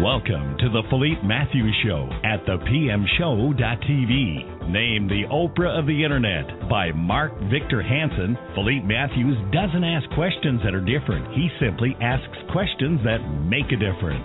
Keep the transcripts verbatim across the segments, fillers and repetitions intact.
Welcome to the Philippe Matthews Show at the P M Show dot T V. Named the Oprah of the Internet by Mark Victor Hansen, Philippe Matthews doesn't ask questions that are different. He simply asks questions that make a difference.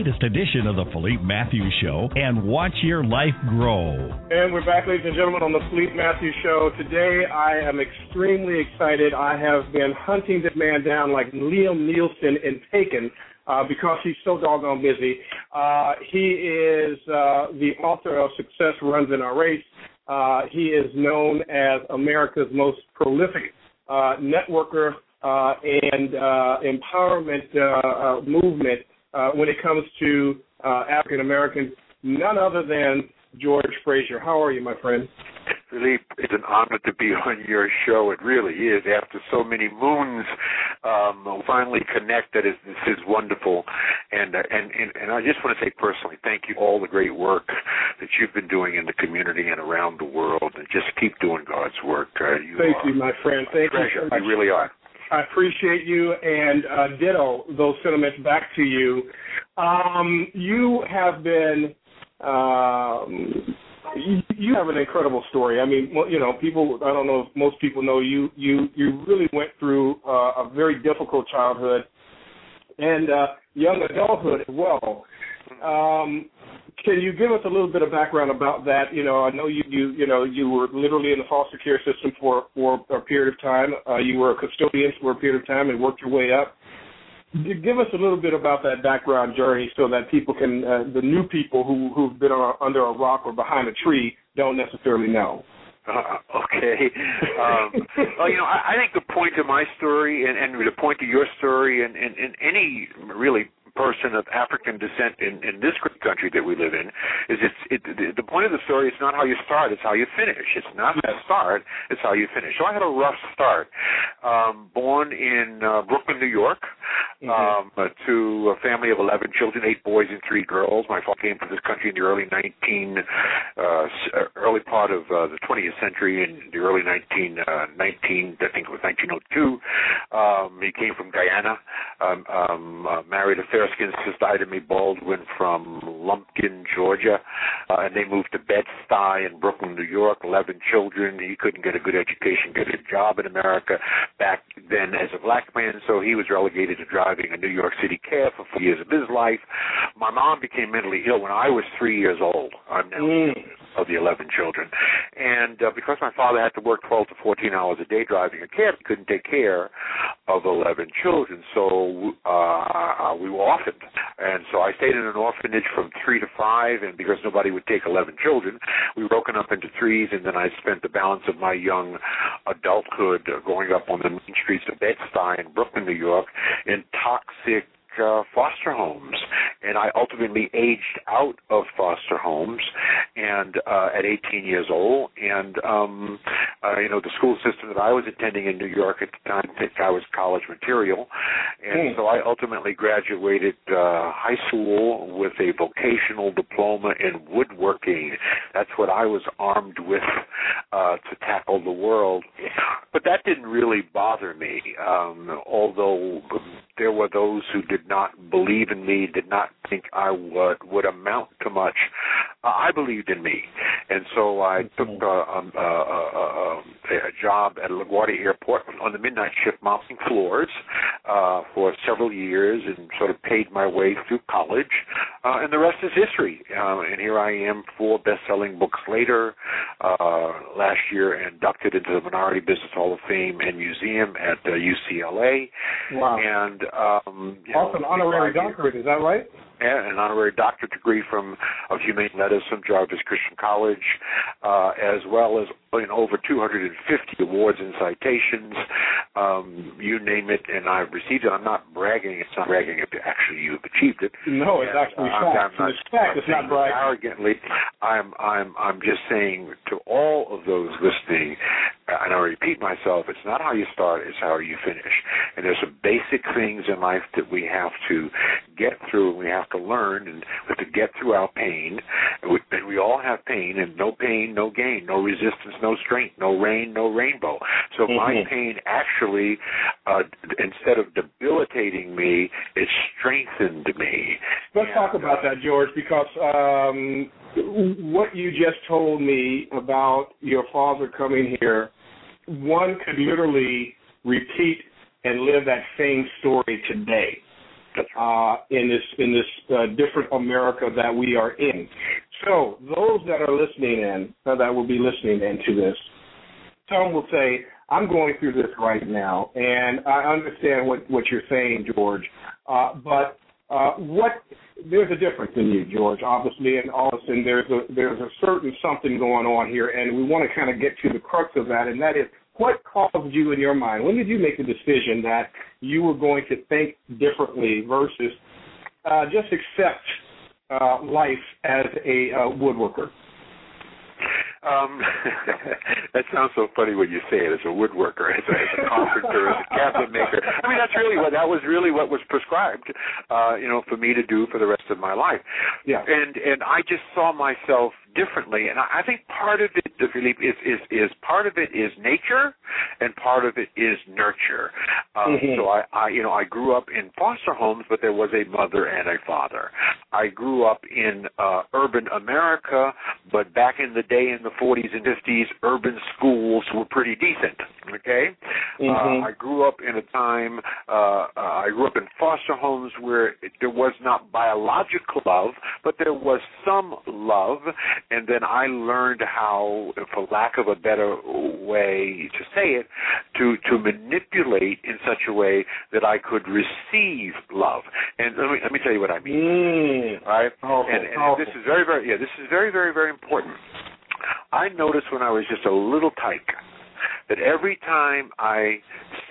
Latest edition of the Philippe Matthews Show and watch your life grow. And we're back, ladies and gentlemen, on the Philippe Matthews Show. Today I am extremely excited. I have been hunting this man down like Liam Nielsen in Taken uh, because he's so doggone busy. Uh, he is uh, the author of Success Runs in Our Race. Uh, he is known as America's most prolific uh, networker uh, and uh, empowerment uh, uh, movement. Uh, when it comes to uh, African Americans, none other than George Fraser. How are you, my friend? Philippe, it's an honor to be on your show. It really is. After so many moons, um, finally connected. Is, this is wonderful. And, uh, and, and, and I just want to say personally, thank you for all the great work that you've been doing in the community and around the world. And just keep doing God's work. Uh, you thank you, my friend. Thank you. You really are. I appreciate you, and uh, ditto those sentiments back to you. Um, you have been, um, you have an incredible story. I mean, you know, people, I don't know if most people know you, you, you really went through uh, a very difficult childhood and uh, young adulthood as well. Um, can you give us a little bit of background about that? You know, I know you, you, you know, you were literally in the foster care system for, for a period of time. Uh, you were a custodian for a period of time and worked your way up. Give us a little bit about that background journey so that people can, uh, the new people who, who've been on, under a rock or behind a tree don't necessarily know. Uh, okay. Um, well, you know, I, I think the point of my story and, and the point of your story and, and, and any really person of African descent in, in this country that we live in is it's it, the point of the story is not how you start, it's how you finish. It's not how you start, it's how you finish. So I had a rough start. Um, born in uh, Brooklyn, New York, mm-hmm. um, uh, to a family of eleven children, eight boys and three girls. My father came to this country in the early nineteen uh, early part of uh, the twentieth century, in the early nineteen nineteen, uh, I think it was nineteen oh two. Um, he came from Guyana, um, um, uh, married a fair-skinned sister, Ida Mae Baldwin, from Lumpkin, Georgia, uh, and they moved to Bed-Stuy in Brooklyn, New York, eleven children. He couldn't get a good education, get a job in America back then as a black man, so he was relegated to driving a New York City cab for four years of his life. My mom became mentally ill when I was three years old. I'm now mm. of the eleven children. And uh, because my father had to work twelve to fourteen hours a day driving a cab, he couldn't take care of eleven children, so uh, we were orphaned. And so I stayed in an orphanage from three to five, and because nobody would take eleven children, we were broken up into threes, and then I spent the balance of my young adulthood going up on the main streets of Bed-Stuy in Brooklyn, New York, in toxic Uh, foster homes, and I ultimately aged out of foster homes, and uh, at eighteen years old, and um, uh, you know, the school system that I was attending in New York at the time, I think I was college material, and mm. so I ultimately graduated uh, high school with a vocational diploma in woodworking. That's what I was armed with uh, to tackle the world, but that didn't really bother me, um, although there were those who did not believe in me, did not think I would, would amount to much. Uh, I believed in me. And so I took uh, um, uh, uh, a job at LaGuardia Airport on the midnight shift mopping floors uh, for several years and sort of paid my way through college. Uh, and the rest is history. Uh, and here I am, four best-selling books later, uh, last year inducted into the Minority Business Hall of Fame and Museum at uh, U C L A. Wow. And um, also an honorary doctorate, is that right? Yeah, an honorary doctorate degree from of humane medicine, Jarvis Christian College, uh, as well as in over two hundred fifty awards and citations, um, you name it, and I've received it. I'm not bragging. It's not bragging if actually you've achieved it. No, it's and actually I'm, fact. I'm not, it's fact. It's not bragging. Arrogantly, I'm, I'm, I'm just saying to all of those listening, and I repeat myself, it's not how you start, it's how you finish. And there's some basic things in life that we have to get through and we have to learn, and we have to get through our pain. And we, and we all have pain, and no pain, no gain, no resistance, no strength, no rain, no rainbow. So mm-hmm. my pain actually, uh, instead of debilitating me, it strengthened me. Let's and, talk about uh, that, George, because um, what you just told me about your father coming here, one could literally repeat and live that same story today uh, in this in this uh, different America that we are in. So those that are listening in, or that will be listening in to this, some will say, I'm going through this right now, and I understand what, what you're saying, George, uh, but uh, what there's a difference in you, George, obviously, and all of a sudden there's a, there's a certain something going on here, and we want to kind of get to the crux of that, and that is, what caused you in your mind? When did you make the decision that you were going to think differently versus uh, just accept uh, life as a uh, woodworker? Um, that sounds so funny when you say it, as a woodworker, as a, as a carpenter, as a cabinet maker. I mean, that's really what that was really what was prescribed, uh, you know, for me to do for the rest of my life. Yeah. And and I just saw myself differently, and I, I think part of it, Philippe, is, is is part of it is nature, and part of it is nurture. Um, mm-hmm. So I, I, you know, I grew up in foster homes, but there was a mother and a father. I grew up in uh, urban America, but back in the day in the forties and fifties, urban schools were pretty decent, okay? Mm-hmm. Uh, I grew up in a time, uh, uh, I grew up in foster homes where it, there was not biological love, but there was some love, and then I learned how, for lack of a better way to say it, to, to manipulate in such a way that I could receive love. And let me, let me tell you what I mean, mm. all right? Powerful, and and powerful. this is very, very, yeah, this is very, very, very important. I noticed when I was just a little tyke that every time I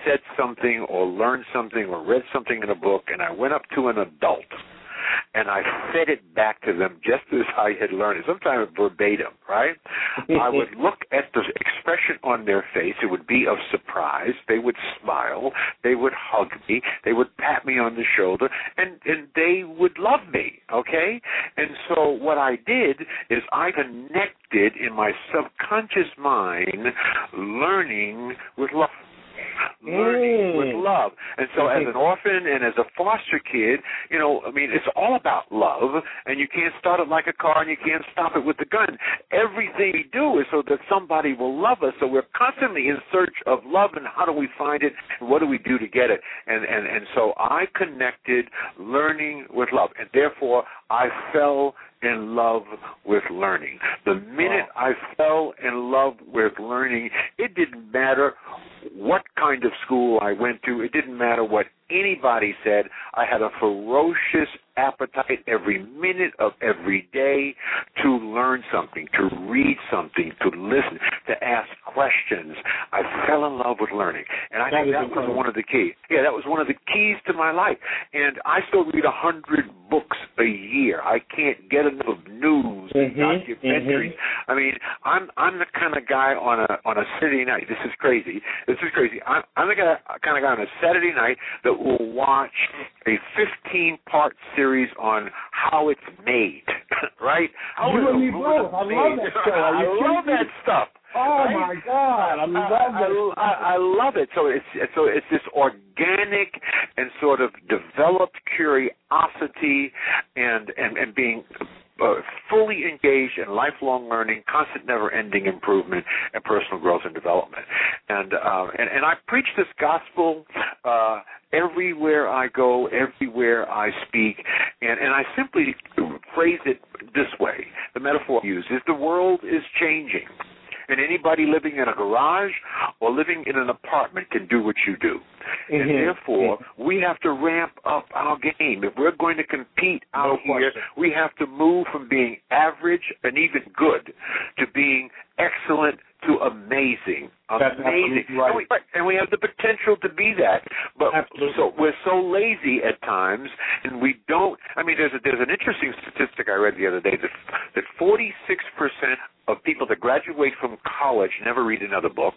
said something or learned something or read something in a book and I went up to an adult and I fed it back to them just as I had learned it, sometimes verbatim, right? I would look at the expression on their face. It would be of surprise. They would smile. They would hug me. They would pat me on the shoulder, and, and they would love me, okay? And so what I did is I connected in my subconscious mind learning with love. Learning mm. with love. And so as an orphan and as a foster kid, you know, I mean, it's all about love, and you can't start it like a car and you can't stop it with a gun. Everything we do is so that somebody will love us, so we're constantly in search of love, and how do we find it, and what do we do to get it? And, and, and so I connected learning with love, and therefore I fell in love with learning. The minute I fell in love with learning, it didn't matter what kind of school I went to. It didn't matter what anybody said. I had a ferocious appetite every minute of every day to learn something, to read something, to listen, to ask questions. I fell in love with learning, and I that think that incredible. was one of the keys. Yeah, that was one of the keys to my life. And I still read a hundred books a year. I can't get enough of news mm-hmm, and documentaries. Mm-hmm. I mean, I'm I'm the kind of guy on a on a Saturday night. This is crazy. This is crazy. I'm, I'm the kind of, kind of guy on a Saturday night that will watch a fifteen-part series on how it's made, right? How you and me both. I love that show. I love that stuff. Oh right? My God! I love that. I, I, I love it. So it's so it's this organic and sort of developed curiosity, and and and being. Uh, fully engaged in lifelong learning, constant, never-ending improvement, and personal growth and development. And uh, and, and I preach this gospel uh, everywhere I go, everywhere I speak, and, and I simply phrase it this way. The metaphor I use is the world is changing. And anybody living in a garage or living in an apartment can do what you do. Mm-hmm. And therefore, mm-hmm. we have to ramp up our game. If we're going to compete out no here, question. we have to move from being average and even good to being excellent to amazing. That's amazing. Right. And, we, and we have the potential to be that. But absolutely. so we're so lazy at times, and we don't. I mean, there's a, there's an interesting statistic I read the other day that, that forty-six percent of people that graduate from college never read another book,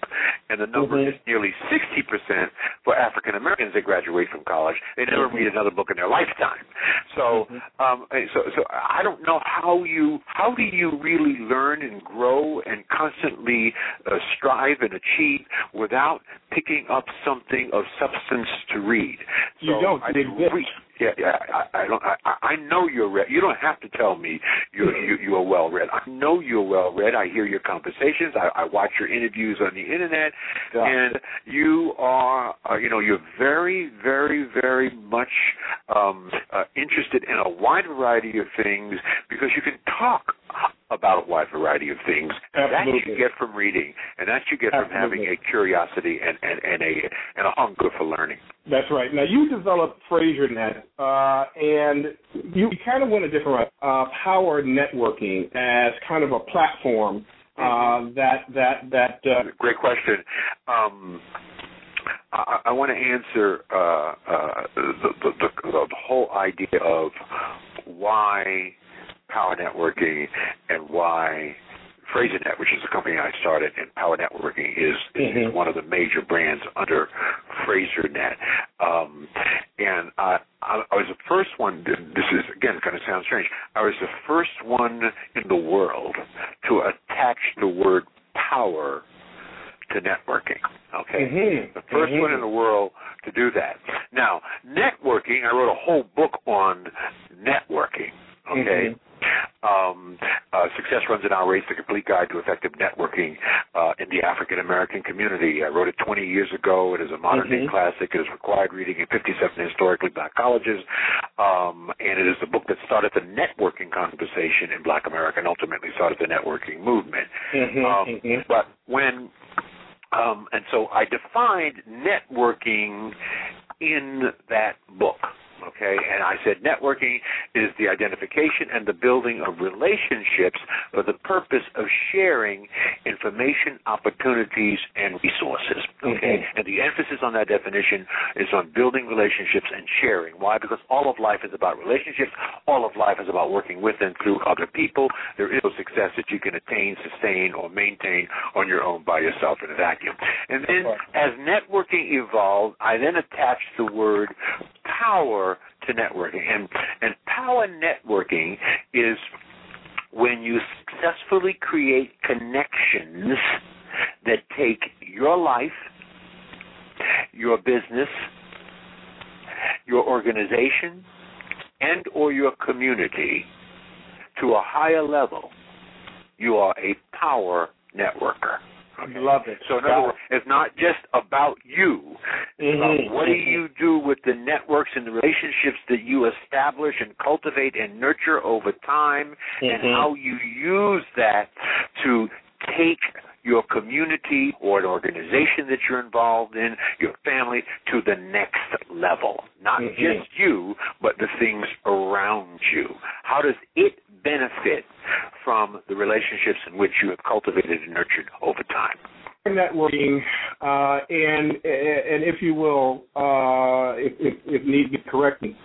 and the number mm-hmm. is nearly sixty percent for African Americans that graduate from college. They never mm-hmm. read another book in their lifetime. So, mm-hmm. um, so, so I don't know how you how do you really learn and grow and constantly uh, strive and achieve without picking up something of substance to read. So you don't. I read. Yeah, yeah, I, I don't. I, I know you're read. You don't have to tell me you're, you you are well read. I know you're well read. I hear your conversations. I, I watch your interviews on the internet, yeah. and you are. Uh, you know, you're very, very, very much um, uh, interested in a wide variety of things because you can talk about a wide variety of things. Absolutely. That you get from reading, and that you get Absolutely. from having a curiosity and, and, and a and a hunger for learning. That's right. Now you developed FraserNet, uh, and you kind of went a different uh, Power Networking as kind of a platform uh, that that that. Uh, Great question. Um, I, I want to answer uh, uh, the, the, the, the whole idea of why Power Networking and why FraserNet, which is the company I started, and Power Networking is, mm-hmm. is one of the major brands under FraserNet. Um, and I, I, I was the first one, this is, again, kind of sounds strange, I was the first one in the world to attach the word power to networking, okay? Mm-hmm. The first mm-hmm. one in the world to do that. Now, networking, I wrote a whole book on networking, okay? Mm-hmm. Um, uh, Success Runs in Our Race, the complete guide to effective networking uh, in the African-American community. I wrote it twenty years ago. It is a modern-day mm-hmm. classic. It is required reading in fifty-seven historically black colleges, um, and it is the book that started the networking conversation in black America and ultimately started the networking movement. Mm-hmm. Um, mm-hmm. But when um, – and so I defined networking in that book. Okay, and I said networking is the identification and the building of relationships for the purpose of sharing information, opportunities, and resources. Okay, mm-hmm. and the emphasis on that definition is on building relationships and sharing. Why? Because all of life is about relationships. All of life is about working with and through other people. There is no success that you can attain, sustain, or maintain on your own by yourself in a vacuum. And then as networking evolved, I then attached the word power to networking, and, and power networking is when you successfully create connections that take your life, your business, your organization, and or your community to a higher level. You are a power networker. Okay. Love it. So in other words, it's not just about you. It's mm-hmm. about what do you do with the networks and the relationships that you establish and cultivate and nurture over time, mm-hmm. and how you use that to take your community or an organization that you're involved in, your family, to the next level. Not mm-hmm. just you, but the things around you. How does it benefit from the relationships in which you have cultivated and nurtured over time? Networking, uh, and and if you will, uh, if, if, if need be, correct me.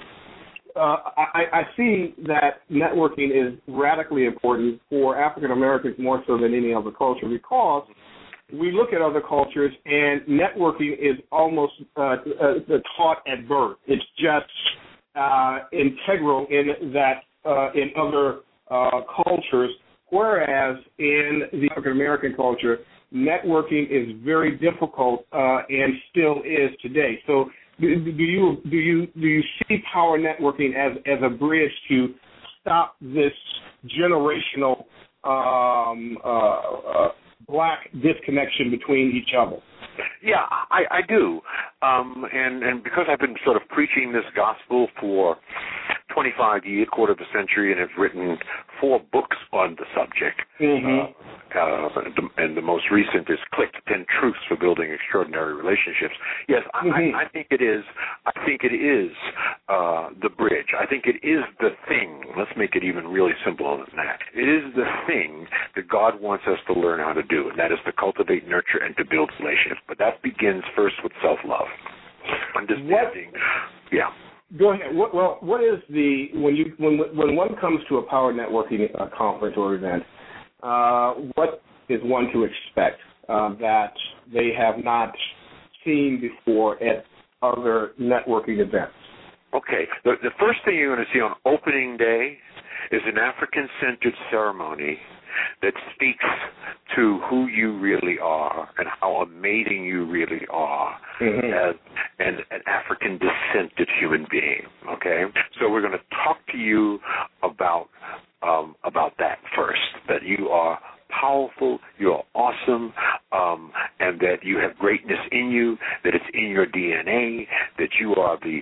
Uh, I, I see that networking is radically important for African Americans more so than any other culture, because we look at other cultures and networking is almost uh, uh, taught at birth. It's just uh, integral in that uh, in other uh, cultures, whereas in the African American culture, networking is very difficult uh, and still is today. So. Do you do you do you see power networking as, as a bridge to stop this generational um, uh, uh, black disconnection between each other? Yeah, I, I do, um, and and because I've been sort of preaching this gospel for twenty-five years, quarter of a century, and have written four books on the subject. Mm-hmm. uh, uh, and the most recent is Click, ten truths for Building Extraordinary Relationships. Yes, mm-hmm. I, I think it is. I think it is uh, the bridge. I think it is the thing. Let's make it even really simpler than that. It is the thing that God wants us to learn how to do, and that is to cultivate, nurture, and to build relationships. But that begins first with self-love. Understanding, what, yeah. Go ahead. What, well, what is the when you when when one comes to a power networking uh, conference or event, uh, what is one to expect uh, that they have not seen before at other networking events? Okay. The, the first thing you're going to see on opening day is an African-centered ceremony that speaks to who you really are and how amazing you really are mm-hmm. as an, an African-descended human being, okay? So we're going to talk to you about um, about that first, that you are powerful, you're awesome, um, and that you have greatness in you, that it's in your D N A, that you are the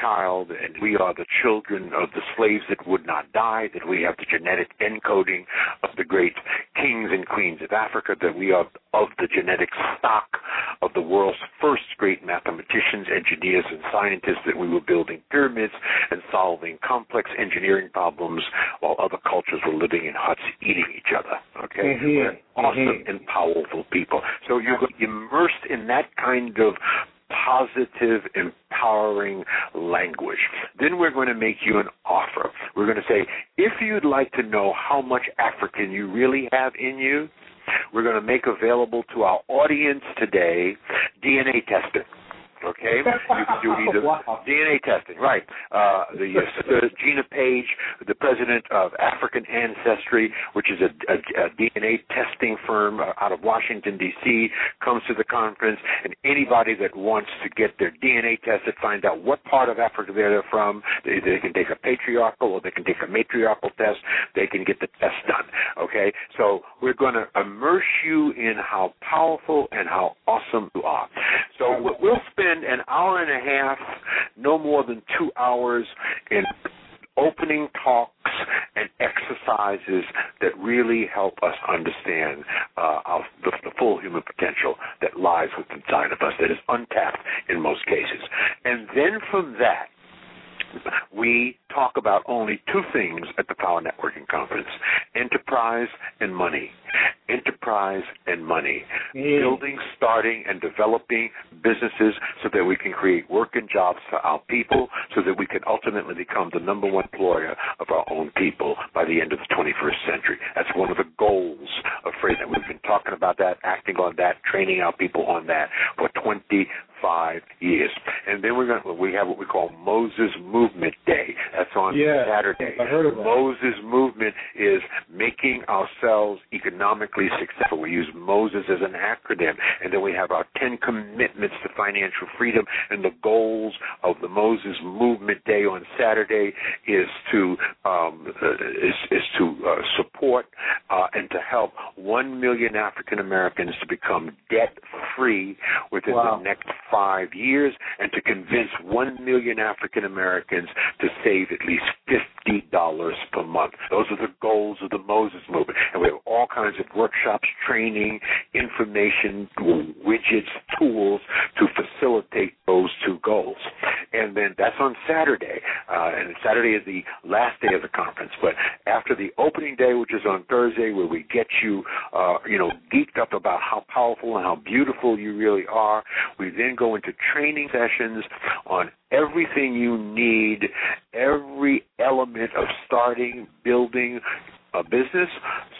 child and we are the children of the slaves that would not die, that we have the genetic encoding of the great kings and queens of Africa, that we are of the genetic stock of the world's first great mathematicians, engineers, and scientists, that we were building pyramids and solving complex engineering problems while other cultures were living in huts eating each other, okay? Mm-hmm. We're awesome mm-hmm. and powerful people. So you're immersed in that kind of positive, empowering language. Then we're going to make you an offer. We're going to say, if you'd like to know how much African you really have in you, we're going to make available to our audience today D N A testing. Okay, you can do either wow. D N A testing, right? Uh, the uh, Gina Page, the president of African Ancestry, which is a, a, a D N A testing firm out of Washington D C, comes to the conference, and anybody that wants to get their D N A tested, find out what part of Africa they're from, they, they can take a patriarchal or they can take a matriarchal test. They can get the test done. Okay, so we're going to immerse you in how powerful and how awesome you are. So we'll spend an hour and a half, no more than two hours, in opening talks and exercises that really help us understand uh, our, the, the full human potential that lies within of us, that is untapped in most cases. And then from that, we talk about only two things at the Power Networking Conference, enterprise and money. Enterprise and money. Mm. Building, starting, and developing businesses so that we can create work and jobs for our people, so that we can ultimately become the number one employer of our own people by the end of the twenty-first century. That's one of the goals of FraserNet. We've been talking about that, acting on that, training our people on that for twenty-five years. And then we're going to, we have what we call Moses Movement Day. That's on yeah, Saturday. I heard of that. Moses Movement is making ourselves economically successful. We use Moses as an acronym. And then we have our ten commitments to financial freedom. And the goals of the Moses Movement Day on Saturday is to um, is, is to uh, support uh, and to help one million African Americans to become debt-free within wow. the next five years, and to convince one million African Americans to save at least fifty dollars per month. Those are the goals of the Moses Movement. And we have all kinds of workshops, training, information, widgets, tools to facilitate those two goals. And then that's on Saturday. Uh, and Saturday is the last day of the conference. But after the opening day, which is on Thursday, where we get you, uh, you know, geeked up about how powerful and how beautiful you really are, we then go into training sessions on everything you need, every element of starting, building a business,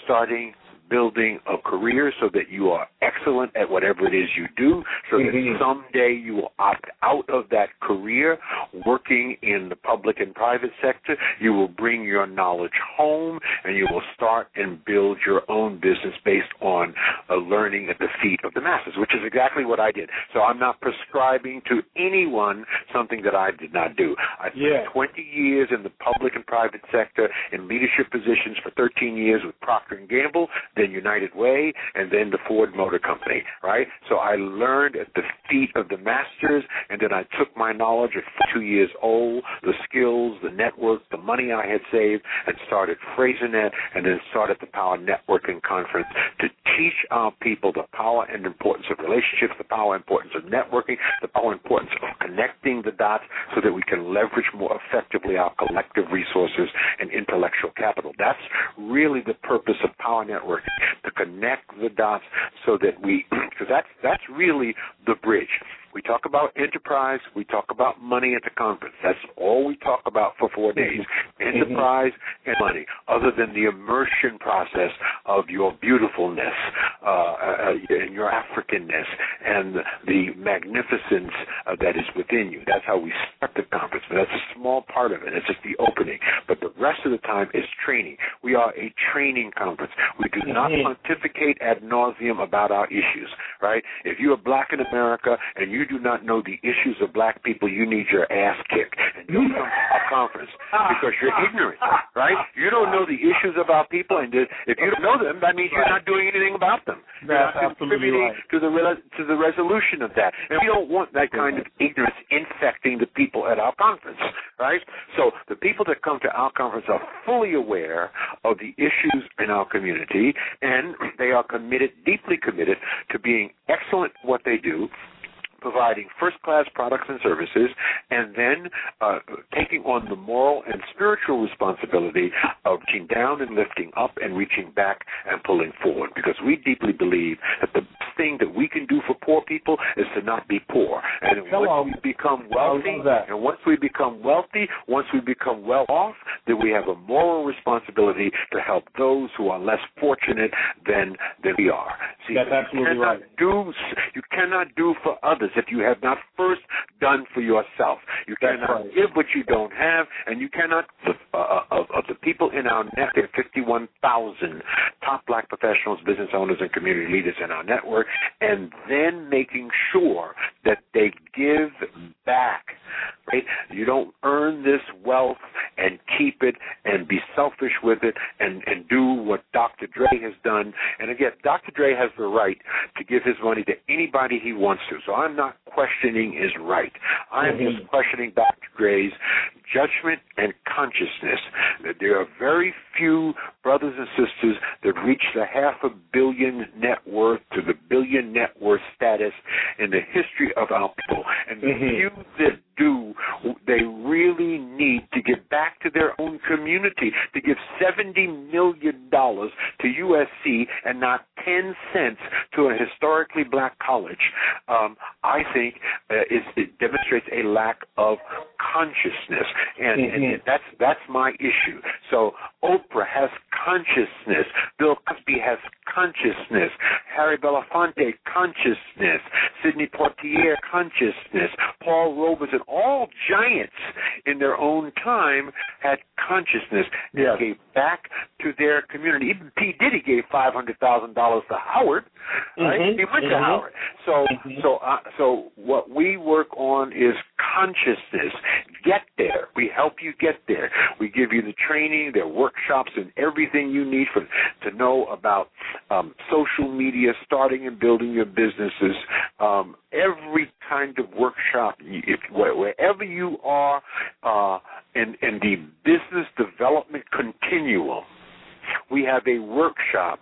starting, building a career, so that you are excellent at whatever it is you do, so mm-hmm. that someday you will opt out of that career working in the public and private sector. You will bring your knowledge home, and you will start and build your own business based on a learning at the feet of the masses, which is exactly what I did. So I'm not prescribing to anyone something that I did not do. I spent yeah. twenty years in the public and private sector in leadership positions for thirteen years with Procter and Gamble. then United Way, and then the Ford Motor Company, right? So I learned at the feet of the masters, and then I took my knowledge at two years old, the skills, the network, the money I had saved, and started FraserNet, and then started the Power Networking Conference to teach our people the power and importance of relationships, the power and importance of networking, the power and importance of connecting the dots so that we can leverage more effectively our collective resources and intellectual capital. That's really the purpose of Power Networking, to connect the dots so that we, because that's, that's really the bridge. We talk about enterprise, we talk about money at the conference. That's all we talk about for four days, enterprise and money, other than the immersion process of your beautifulness uh, uh, and your Africanness and the magnificence uh, that is within you. That's how we start the conference, but that's a small part of it. It's just the opening, but the rest of the time is training. We are a training conference. We do not pontificate ad nauseum about our issues, right? If you are black in America and you You do not know the issues of black people, you need your ass kicked. And you'll come to our conference because you're ignorant, right? You don't know the issues about people, and if you don't know them, that means you're not doing anything about them. You're not contributing right. to, the re- to the resolution of that. And we don't want that kind of ignorance infecting the people at our conference, right? So the people that come to our conference are fully aware of the issues in our community, and they are committed, deeply committed, to being excellent at what they do, providing first-class products and services, and then uh, taking on the moral and spiritual responsibility of reaching down and lifting up and reaching back and pulling forward, because we deeply believe that the thing that we can do for poor people is to not be poor. And once on. we become wealthy, and once we become wealthy, once we become well-off, then we have a moral responsibility to help those who are less fortunate than, than we are. See, That's absolutely you cannot right. do, you cannot do for others if you have not first done for yourself. You cannot right. give what you don't have, and you cannot, uh, of, of the people in our network, there are fifty-one thousand top black professionals, business owners, and community leaders in our network, and then making sure that they give back. Right? You don't earn this wealth and keep it and be selfish with it and, and do what Doctor Dre has done. And again, Doctor Dre has the right to give his money to anybody he wants to. So I'm not questioning his right. I'm mm-hmm. just questioning Doctor Dre's judgment and consciousness that there are very few brothers and sisters that reach the half a billion net worth to the billion net worth status in the history of our people. And the mm-hmm. few that do, they really need to give back to their own community, to give seventy million dollars to U S C and not ten cents to a historically black college. Um, I think uh, is, it demonstrates a lack of consciousness, and, mm-hmm. and that's that's my issue. So Oprah has consciousness, Bill Cosby has consciousness, Harry Belafonte consciousness, Sidney Poitier consciousness, Paul Robeson, all giants in their own time had consciousness and yeah. gave back to their community. Even P. Diddy gave five hundred thousand dollars to Howard. Right? Mm-hmm. He went mm-hmm. to Howard. So mm-hmm. so uh, so what we work on is consciousness. Get there. We help you get there. We give you the training, the workshops, and everything you need for, to know about um, social media, starting and building your businesses, um, every kind of workshop. If, wherever you are uh, in, in the business development continuum, we have a workshop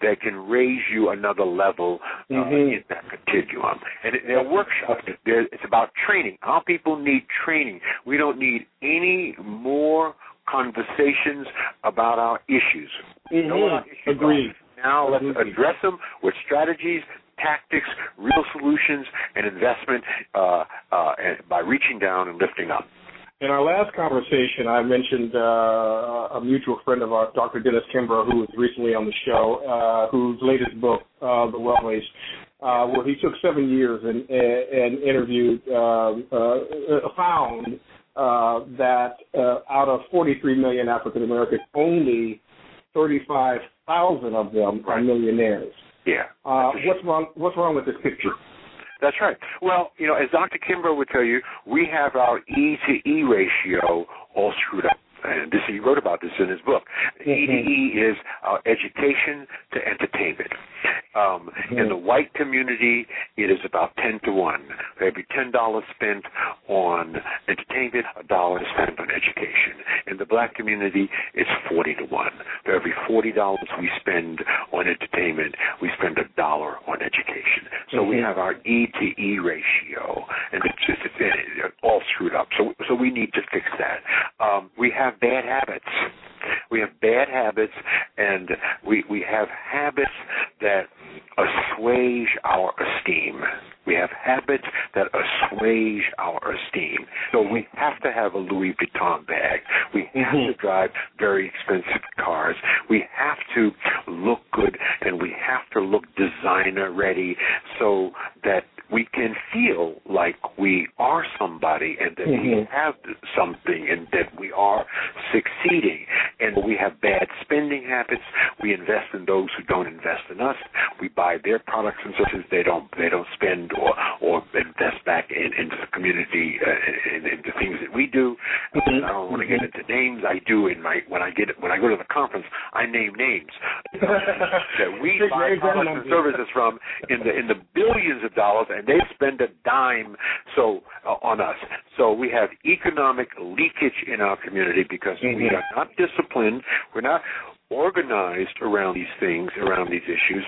that can raise you another level uh, mm-hmm. in that continuum. And their workshop, it's about training. Our people need training. We don't need any more conversations about our issues. Mm-hmm. You know what our issues Agreed. Are. Now let's Agreed. Address them with strategies, tactics, real solutions, and investment uh, uh, and by reaching down and lifting up. In our last conversation, I mentioned uh, a mutual friend of ours, Doctor Dennis Kimbrough, who was recently on the show, uh, whose latest book, uh, The Wellways, uh, where he took seven years and, and interviewed, uh, uh, found uh, that uh, out of forty-three million African Americans, only thirty-five thousand of them are millionaires. Yeah. Uh, what's wrong? What's wrong with this picture? That's right. Well, you know, as Doctor Kimbrough would tell you, we have our E to E ratio all screwed up. and this, he wrote about this in his book. Mm-hmm. E D E is uh, education to entertainment. Um, mm-hmm. In the white community, it is about ten to one. For every ten dollars spent on entertainment, a dollar is spent on education. In the black community, it's forty to one. For every forty dollars we spend on entertainment, we spend a dollar on education. So mm-hmm. we have our E to E ratio, and it's just it's, it's all screwed up. So, so we need to fix that. Um, we have bad habits. We have bad habits, and we, we have habits that assuage our esteem. We have habits that assuage our esteem. So we have to have a Louis Vuitton bag. We have mm-hmm. to drive very expensive cars. We have to look good, and we have to look designer ready so that we can feel like we are somebody and that mm-hmm. we have something and that we are succeeding. And we have bad spending habits. We invest in those who don't invest in us. We buy their products and services. They don't, they don't spend or, or invest back in, into the community uh, and into things that we do. Mm-hmm. I don't want to get into names. I do in my when I get when I go to the conference, I name names that we buy products and services from in the in the billions of dollars, and they spend a dime so uh, on us. So we have economic leakage in our community because mm-hmm. we are not disciplined. We're not organized around these things, around these issues.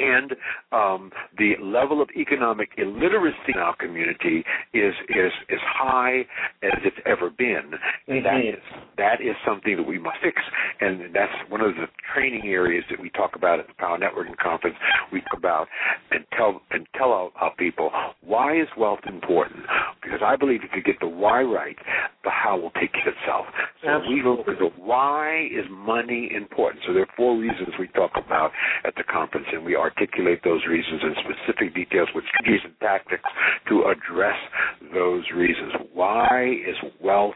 And um, the level of economic illiteracy in our community is is as high as it's ever been. And mm-hmm. that is that is something that we must fix. And that's one of the training areas that we talk about at the Power Networking Conference. We talk about and tell and tell our, our people why is wealth important? Because I believe if you get the why right, the how will take care of itself. So Absolutely. we the why is money important. So there are four reasons we talk about at the conference, and we are articulate those reasons in specific details with strategies and tactics to address those reasons. Why is wealth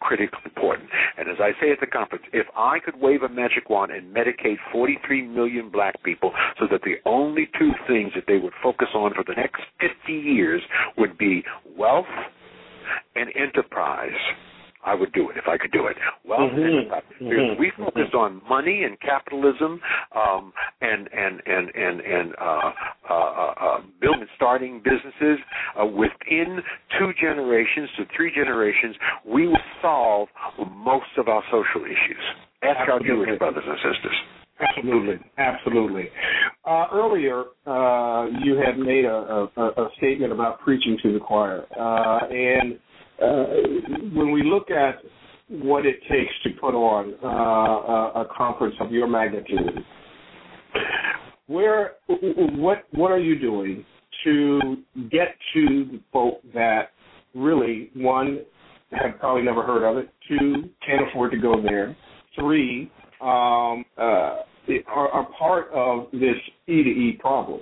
critically important? And as I say at the conference, if I could wave a magic wand and medicate forty-three million black people so that the only two things that they would focus on for the next fifty years would be wealth and enterprise, I would do it if I could do it. Wealth mm-hmm. and enterprise. Mm-hmm. We focused on money and capitalism, um, and and and and and uh, uh, uh, building, starting businesses. Uh, within two generations to three generations, we will solve most of our social issues. Ask Absolutely. our Jewish brothers and sisters. Absolutely, absolutely. Uh, earlier, uh, you had made a, a, a statement about preaching to the choir, uh, and. Uh, when we look at what it takes to put on uh, a, a conference of your magnitude, where what what are you doing to get to the folk that really, one, have probably never heard of it, two, can't afford to go there, three, um, uh, are, are part of this E to E problem?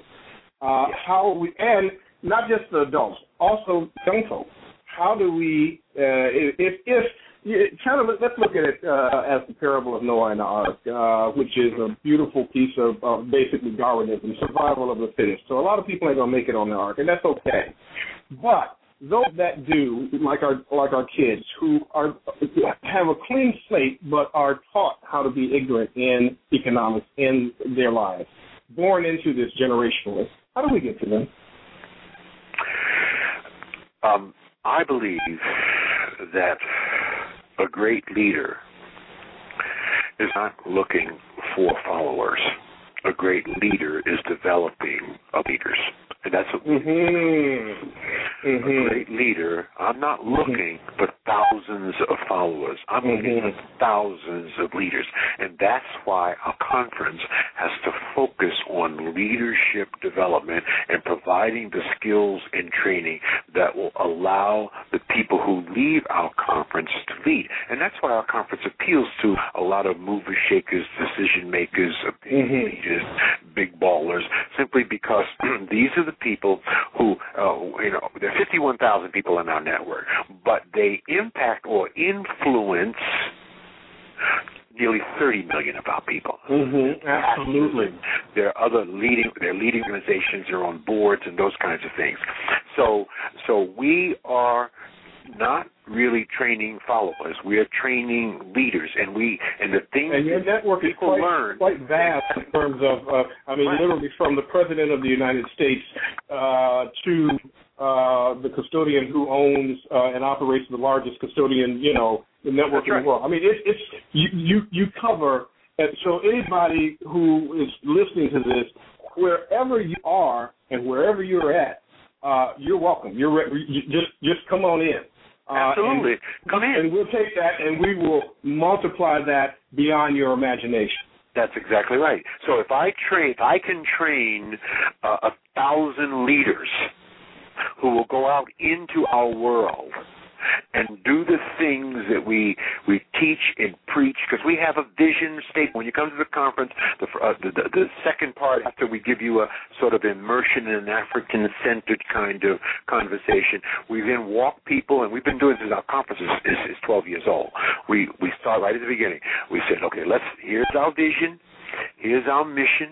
Uh, how we, and not just the adults, also young folks. How do we, uh, if, if kind of, let's look at it uh, as the parable of Noah and the ark, uh, which is a beautiful piece of uh, basically Darwinism, survival of the fittest. So a lot of people ain't going to make it on the ark, and that's okay. But those that do, like our like our kids, who are have a clean slate but are taught how to be ignorant in economics in their lives, born into this generationally, how do we get to them? Um. I believe that a great leader is not looking for followers. A great leader is developing leaders. And that's a, mm-hmm. Mm-hmm. a great leader. I'm not looking mm-hmm. for thousands of followers. I'm mm-hmm. looking for thousands of leaders. And that's why our conference has to focus on leadership development and providing the skills and training that will allow the people who leave our conference to lead. And that's why our conference appeals to a lot of movers, shakers, decision makers, opinion mm-hmm. leaders, big ballers, simply because these are the people who, uh, you know, there are fifty-one thousand people in our network, but they impact or influence nearly thirty million of our people. Mm-hmm, absolutely. There are other leading, they're leading organizations, they're on boards and those kinds of things. So, so we are not really training followers. We are training leaders, and we and the things and your network is quite, learn. quite vast in terms of, uh, I mean, right. literally from the President of the United States uh, to uh, the custodian who owns uh, and operates the largest custodian, you know, the network That's in right. the world. I mean, it, it's you, you, you cover, and so anybody who is listening to this, wherever you are and wherever you're at, Uh, you're welcome. You're re- you just just come on in. Uh, Absolutely, and, come in, and we'll take that and we will multiply that beyond your imagination. That's exactly right. So if I train, if I can train uh, a thousand leaders who will go out into our world and do the things that we we teach and preach, because we have a vision statement. When you come to the conference, the, uh, the, the, the second part after we give you a sort of immersion in an African-centered kind of conversation, we then walk people, and we've been doing this. Our conference is, is, is twelve years old. We we start right at the beginning. We said, okay, let's. Here's our vision. Here's our mission.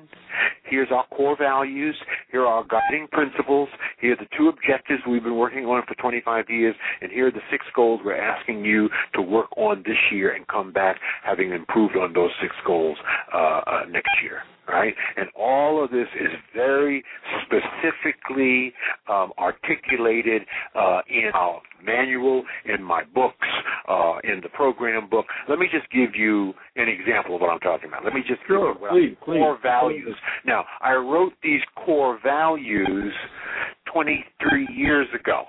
Here's our core values. Here are our guiding principles. Here are the two objectives we've been working on for twenty-five years, and here are the six goals we're asking you to work on this year and come back having improved on those six goals uh, uh, next year. Right? And all of this is very specifically um, articulated uh, in our manual, in my books, uh, in the program book. Let me just give you an example of what I'm talking about. Let me just sure, give you please, please, core values. Please. Now, I wrote these core values twenty-three years ago,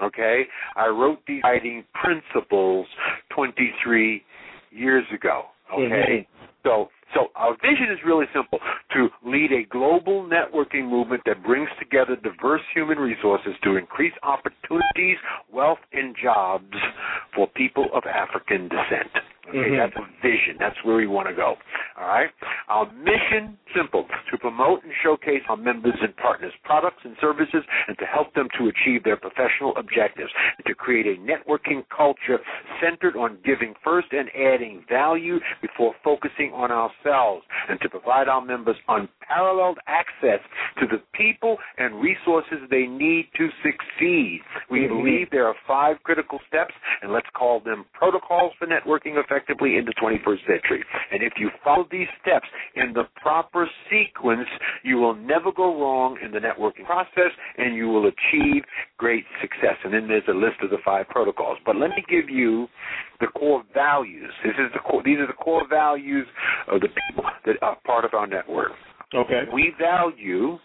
okay? I wrote these guiding principles twenty-three years ago, okay? Mm-hmm. So, so our vision is really simple, to lead a global networking movement that brings together diverse human resources to increase opportunities, wealth, and jobs for people of African descent. Okay, mm-hmm. That's a vision. That's where we want to go. All right? Our mission, simple, to promote and showcase our members and partners' products and services and to help them to achieve their professional objectives and to create a networking culture centered on giving first and adding value before focusing on ourselves and to provide our members unparalleled access to the people and resources they need to succeed. We mm-hmm. believe there are five critical steps, and let's call them protocols for networking effectively effectively in the twenty-first century. And if you follow these steps in the proper sequence, you will never go wrong in the networking process, and you will achieve great success. And then there's a list of the five protocols. But let me give you the core values. This is the core, these are the core values of the people that are part of our network. Okay. We value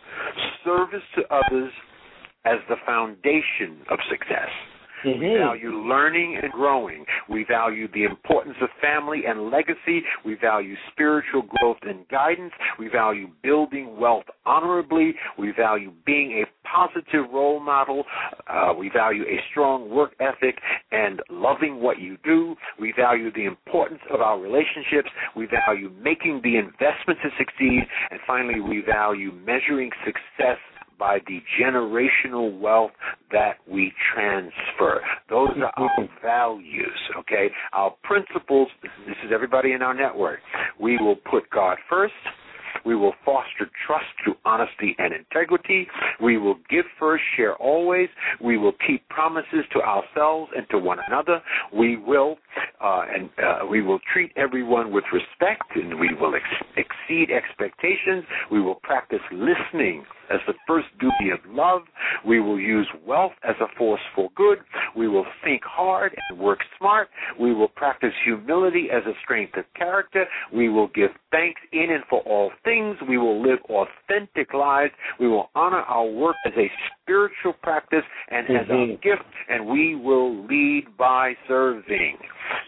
service to others as the foundation of success. Mm-hmm. We value learning and growing. We value the importance of family and legacy. We value spiritual growth and guidance. We value building wealth honorably. We value being a positive role model. Uh, we value a strong work ethic and loving what you do. We value the importance of our relationships. We value making the investment to succeed. And finally, we value measuring success by the generational wealth that we transfer. Those are our values, okay? Our principles, this is everybody in our network. We will put God first. We will foster trust through honesty and integrity. We will give first, share always. We will keep promises to ourselves and to one another. We will uh, and uh, we will treat everyone with respect, and we will ex- exceed expectations. We will practice listening as the first duty of love. We will use wealth as a force for good. We will think hard and work smart. We will practice humility as a strength of character. We will give thanks in and for all things. We will live authentic lives. We will honor our work as a spiritual practice and mm-hmm. as a gift, and we will lead by serving.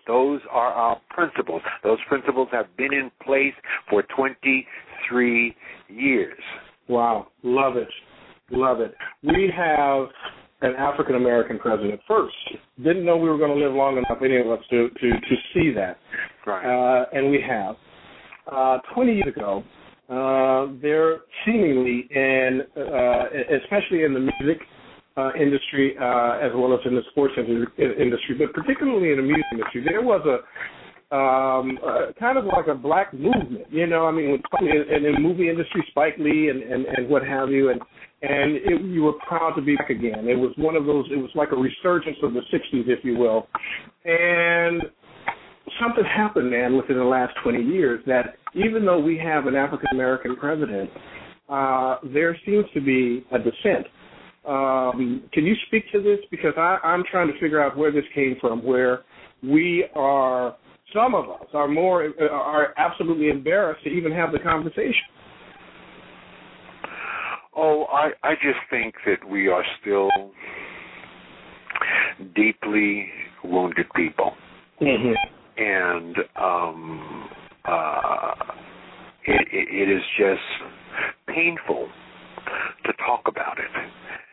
Those are our principles. Those principles have been in place for twenty-three years. Wow. Love it. Love it. We have an African-American president first. Didn't know we were going to live long enough, any of us, to, to, to see that. Right. Uh, and we have. Uh, twenty years ago, uh, there seemingly, and uh, especially in the music uh, industry uh, as well as in the sports industry, but particularly in the music industry, there was a um, uh, kind of like a black movement, you know, I mean, in the movie industry, Spike Lee and, and, and what have you, and and it, you were proud to be back again. It was one of those, it was like a resurgence of the sixties, if you will, and something happened, man, within the last twenty years that even though we have an African-American president, uh, there seems to be a dissent. Um, can you speak to this? Because I, I'm trying to figure out where this came from, where we are, some of us are more, are absolutely embarrassed to even have the conversation. Oh, I, I just think that we are still deeply wounded people. Mm-hmm. And um, uh, it, it, it is just painful to talk about it.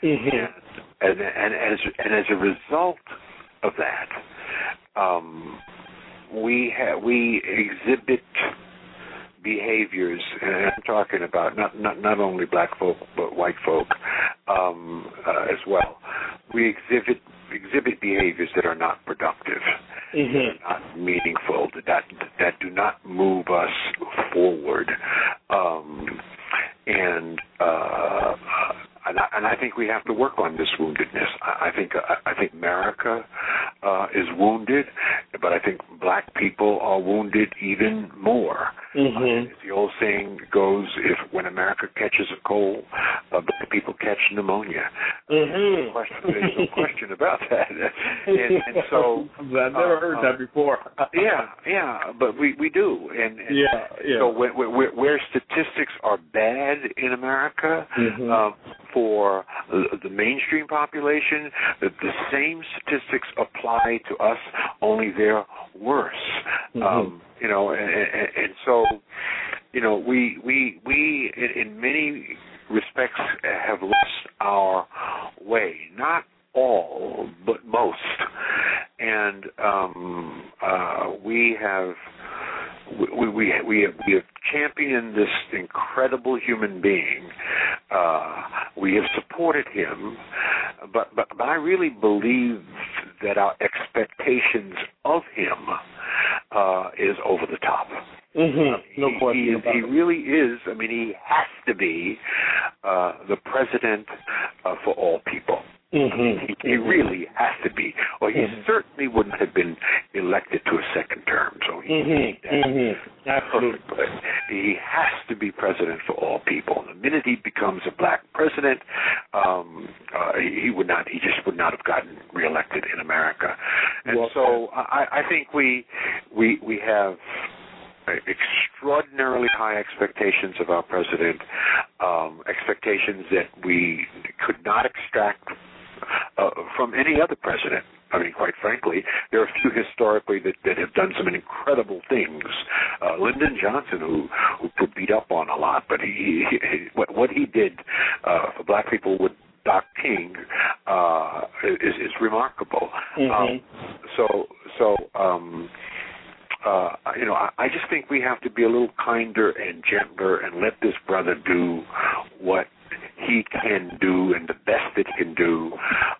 Mm-hmm. And, and, and, as, and as a result of that, um, we ha- we exhibit behaviors, and I'm talking about not, not, not only black folk, but white folk um, uh, as well. We exhibit exhibit behaviors that are not productive, mm-hmm. that are not meaningful, that, that do not move us forward. Um, and... Uh, And I, and I think we have to work on this woundedness. I, I think I, I think America uh, is wounded, but I think black people are wounded even more. Mm-hmm. Uh, the old saying goes, if when America catches a cold, uh, black people catch pneumonia. Mm-hmm. There's no question, there's no question about that. And, and so I've never uh, heard that before. yeah, yeah, but we, we do. And, and yeah, yeah. So where, where, where statistics are bad in America, mm-hmm. um, for the mainstream population, the, the same statistics apply to us, only they're worse. Mm-hmm. Um, you know, and, and, and so, you know, we we we in many respects have lost our way. Not all, but most. And um, uh, we have. We we we have, we have championed this incredible human being. Uh, we have supported him, but, but but I really believe that our expectations of him uh, is over the top. Mm-hmm. No question. He, he, about he it. really is. I mean, he has to be uh, the president uh, for all people. Mm-hmm. He, he really has to be, or he mm-hmm. certainly wouldn't have been elected to a second term. So he mm-hmm. mm-hmm. Absolutely. He has to be president for all people. The minute he becomes a black president, um, uh, he would not. He just would not have gotten reelected in America. And well, so I, I think we we we have extraordinarily high expectations of our president, um, expectations that we could not extract uh, from any other president. I mean, quite frankly, there are a few historically that, that have done some incredible things. Uh, Lyndon Johnson, who who beat up on a lot, but he, he what, what he did uh, for black people with Doc King uh, is, is remarkable. Mm-hmm. Um, so, so. Um, Uh, you know, I, I just think we have to be a little kinder and gentler and let this brother do what he can do and the best that he can do.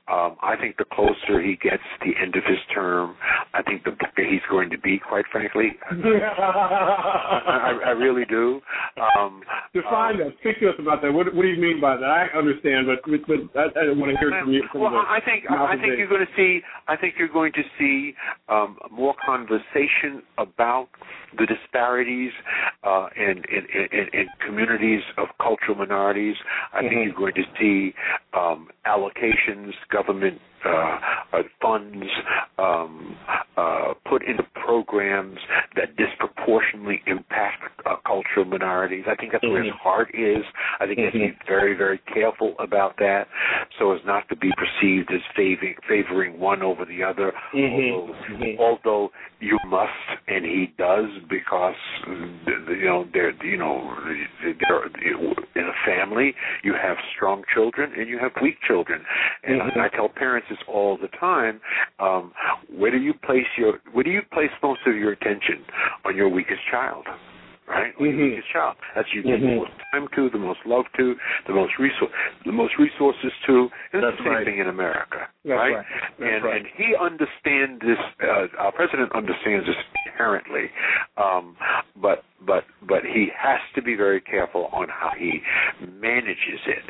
Um, I think the closer he gets to the end of his term, I think the better he's going to be, quite frankly. I, I really do. Um, Define um, that. Speak to us about that. What, what do you mean by that? I understand, but, but I, I want to hear from you. From well, the, I think I think you're going to see. I think you're going to see um, more conversation about the disparities uh, in, in, in, in communities of cultural minorities. I think mm-hmm. you're going to see um, allocations, government uh, funds um, uh, put into programs that disproportionately impact uh, cultural minorities. I think that's mm-hmm. where his heart is. I think mm-hmm. he has to be very, very careful about that so as not to be perceived as favoring, favoring one over the other, mm-hmm. Although, mm-hmm. although you must, and he does, because, you know, they're, you know, they're, in a family, you have strong children and you have weak children. And mm-hmm. I, I tell parents this all the time. Um, where do you place your where do you place most of your attention? On your weakest child, right? On mm-hmm. your weakest child. That's your mm-hmm. most time to, the most love to, the most resource, the most resources to. And that's the same right. thing in America, that's right? right. That's and, right. and he understands this. Uh, our president understands this inherently, um, but but but he has to be very careful on how he manages it.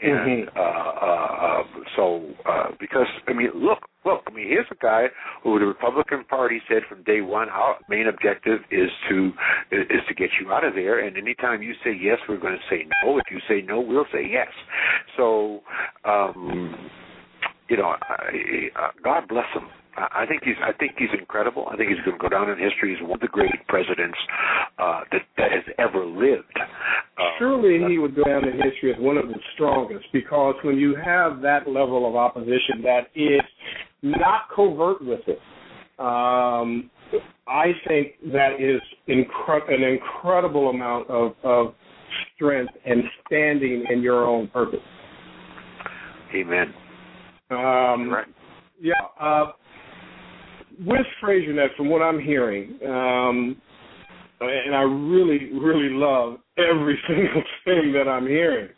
And mm-hmm. uh, uh, so uh, because I mean, look. Look, I mean, here's a guy who the Republican Party said from day one, our main objective is to is to get you out of there. And anytime you say yes, we're going to say no. If you say no, we'll say yes. So, um, you know, I, uh, God bless him. I think he's I think he's incredible. I think he's going to go down in history as one of the greatest presidents uh, that, that has ever lived. Uh, Surely he would go down in history as one of the strongest, because when you have that level of opposition that is not covert with it, um, I think that is incre- an incredible amount of, of strength and standing in your own purpose. Amen. Um, right. Yeah. Uh, With FraserNet, from what I'm hearing, um, and I really, really love every single thing that I'm hearing,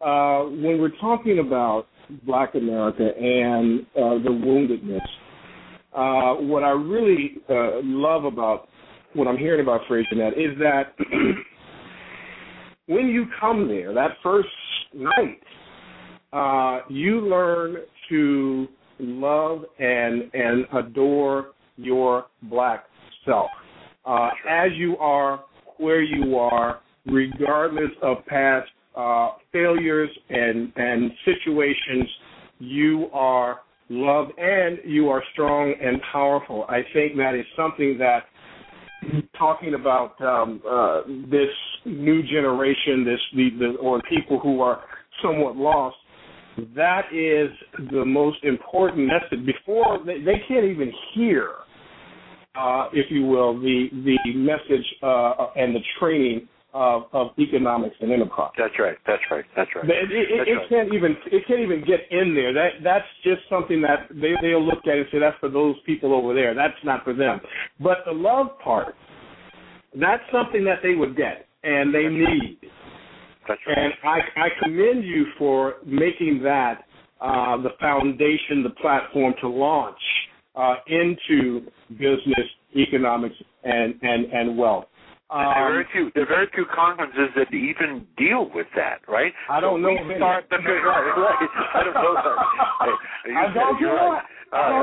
uh, when we're talking about Black America and uh, the woundedness, uh, what I really uh, love about what I'm hearing about FraserNet is that when you come there, that first night, uh, you learn to love and and adore your Black self uh, as you are, where you are, regardless of past uh, failures and, and situations. You are loved and you are strong and powerful. I think that is something that talking about um, uh, this new generation, this the, the or people who are somewhat lost. That is the most important message. Before they, they can't even hear, uh, if you will, the the message uh, and the training of, of economics and enterprise. That's right. That's right. That's right. It, it, that's it right. can't even it can't even get in there. That that's just something that they they'll look at and say that's for those people over there. That's not for them. But the love part, that's something that they would get and they need. Right. And I, I commend you for making that uh, the foundation, the platform to launch uh, into business, economics, and, and, and wealth. Um, and there, are very few, there are very few conferences that even deal with that, right? I don't so know. If start the, right, right. I don't know. That. Hey, I don't know. Right.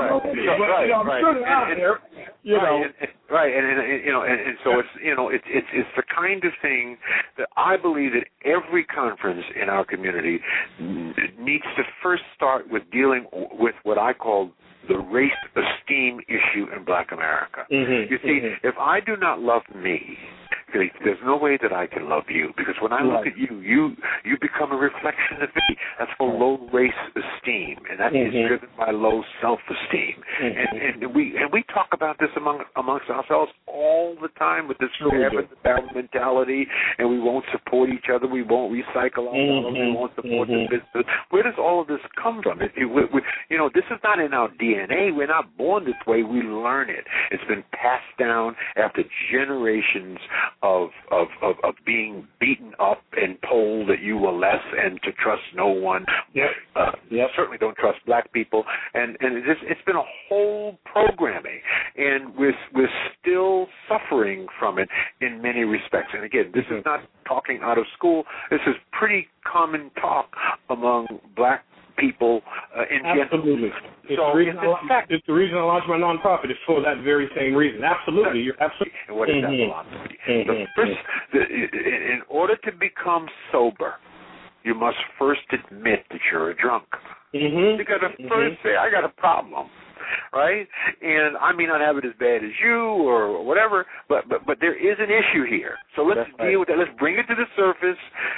Right, and you know, and, and so it's you know, it's it's it's the kind of thing that I believe that every conference in our community needs to first start with dealing with what I call the race esteem issue in Black America. Mm-hmm, you see, mm-hmm. if I do not love me, there's no way that I can love you, because when I look right. at you, you you become a reflection of me. That's called low race esteem, and that mm-hmm. is driven by low self-esteem. Mm-hmm. And, and we and we talk about this among amongst ourselves all the time with this grab and the barrel mentality, and we won't support each other, we won't recycle our dollars, mm-hmm. we won't support mm-hmm. the business. Where does all of this come from? If you, we, we, you know, this is not in our D N A. We're not born this way. We learn it. It's been passed down after generations Of, of, of, of being beaten up and told that you were less and to trust no one. Yep. Uh, yep. Certainly don't trust Black people. And, and it's, just, it's been a whole programming. And we're, we're still suffering from it in many respects. And, again, this mm-hmm. is not talking out of school. This is pretty common talk among Black people uh, in absolutely. general. Absolutely. So it's, it's the reason I launched my nonprofit is for that very same reason. Absolutely. You're absolutely. And what is mm-hmm. that philosophy? Mm-hmm. The first, the, in order to become sober, you must first admit that you're a drunk. Mm-hmm. You got to first mm-hmm. say, I got a problem. Right? And I may not have it as bad as you or whatever, but but, but there is an issue here. So let's that's deal right. with that. Let's bring it to the surface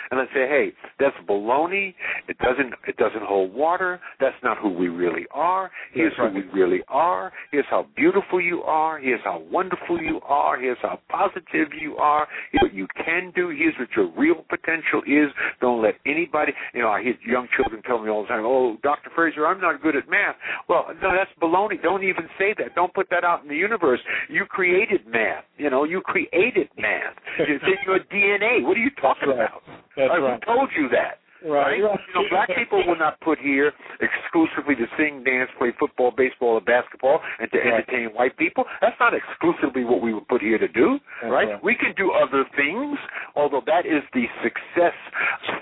and let's say, hey, that's baloney. It doesn't it doesn't hold water. That's not who we really are. Here's that's who right. we really are. Here's how beautiful you are. Here's how wonderful you are. Here's how positive you are. Here's what you can do. Here's what your real potential is. Don't let anybody, you know, I hear young children tell me all the time, oh, Doctor Fraser, I'm not good at math. Well, no, that's baloney. phony. Don't even say that. Don't put that out in the universe. You created man. You know, you created man. It's in your D N A. What are you talking That's about? Right. That's I right. told you that. Right. right. You know, black people were not put here exclusively to sing, dance, play football, baseball, or basketball, and to right. entertain white people. That's not exclusively what we were put here to do, right? right? We can do other things, although that is the success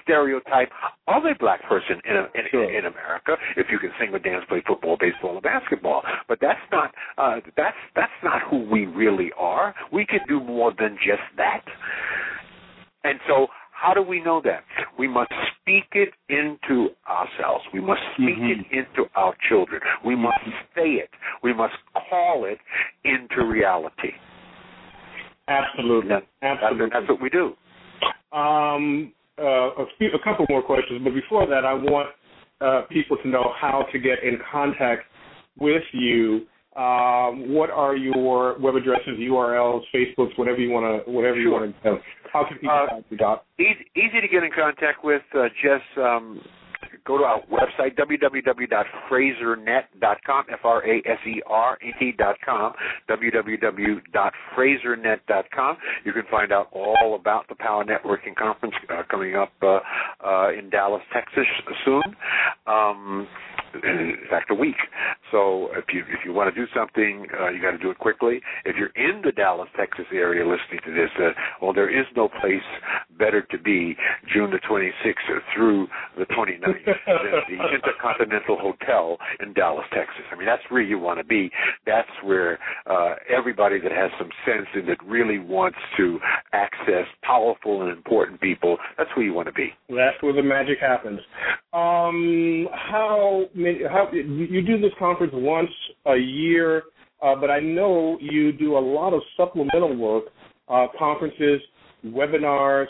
stereotype of a black person in in, sure. in America. If you can sing or dance, play football, baseball, or basketball, but that's not uh, that's that's not who we really are. We can do more than just that, and so. How do we know that? We must speak it into ourselves. We must speak mm-hmm. it into our children. We must say it. We must call it into reality. Absolutely. That, Absolutely. That's what we do. Um, uh, a, few, a couple more questions, but before that, I want uh, people to know how to get in contact with you. Um, what are your web addresses, U R Ls, Facebooks, whatever you want to, whatever sure. you want to know? How can people uh, contact you, Doc? Easy, easy to get in contact with. Uh, just um, go to our website, w w w dot fraser net dot com, F R A S E R N T dot com, w w w dot fraser net dot com. You can find out all about the Power Networking Conference uh, coming up uh, uh, in Dallas, Texas soon. Um, In fact, a week. So if you if you want to do something, uh, you got to do it quickly. If you're in the Dallas, Texas area listening to this, uh, well, there is no place better to be June the twenty-sixth through the twenty-ninth than the Intercontinental Hotel in Dallas, Texas. I mean, that's where you want to be. That's where uh, everybody that has some sense and that really wants to access powerful and important people, that's where you want to be. That's where the magic happens. Um, how... How, you do this conference once a year, uh, but I know you do a lot of supplemental work, uh, conferences, webinars,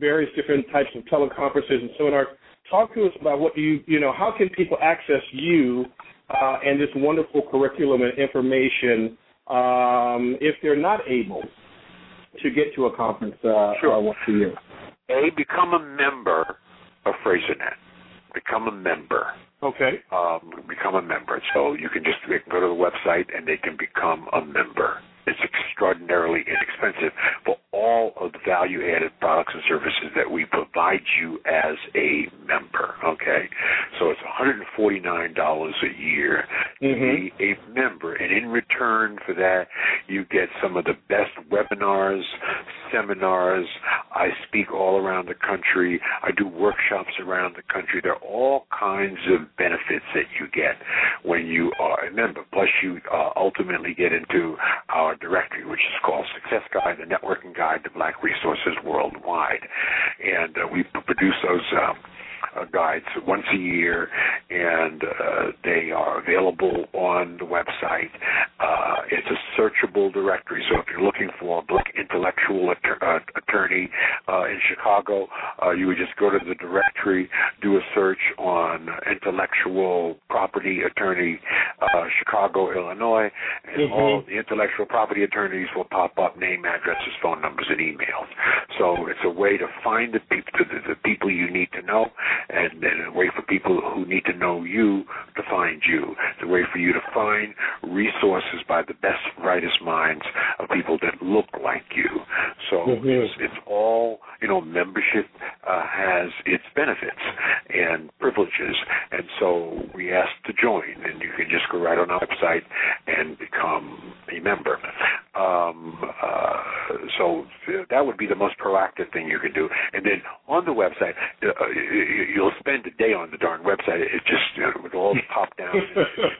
various different types of teleconferences and seminars. Talk to us about what you, you know, how can people access you uh, and this wonderful curriculum and information um, if they're not able to get to a conference uh, sure. once a year? A, become a member of FraserNet. Become a member. Okay. Um, become a member. So you can just they can go to the website and they can become a member. It's extraordinarily inexpensive for all of the value-added products and services that we provide you as a member, okay? So it's one hundred forty-nine dollars a year mm-hmm. to be a member, and in return for that, you get some of the best webinars, seminars. I speak all around the country. I do workshops around the country. There are all kinds of benefits that you get when you are a member, plus you uh, ultimately get into our directory, which is called Success Guide, the Networking Guide to Black Resources Worldwide. And uh, we produce those um, uh, guides once a year, and uh, they are available on the website. Uh, it's a searchable directory, so if you're looking for a black intellectual att- uh, attorney uh, in Chicago, uh, you would just go to the directory, do a search on intellectual property attorney uh, Chicago, Illinois, and mm-hmm. all the intellectual property attorneys will pop up, name, addresses, phone numbers, and emails. So it's a way to find the, pe- the, the people you need to know, and, and a way for people who need to know you to find you. It's a way for you to find resources by the best, brightest minds of people that look like you. So mm-hmm. it's, it's all, you know, membership uh, has its benefits and privileges, and so we ask to join, and you can just go right on our website and become a member. Um, uh, so that would be the most proactive thing you can do. And then on the website, uh, you'll spend a day on the darn website. It just, you know, with all the pop-down,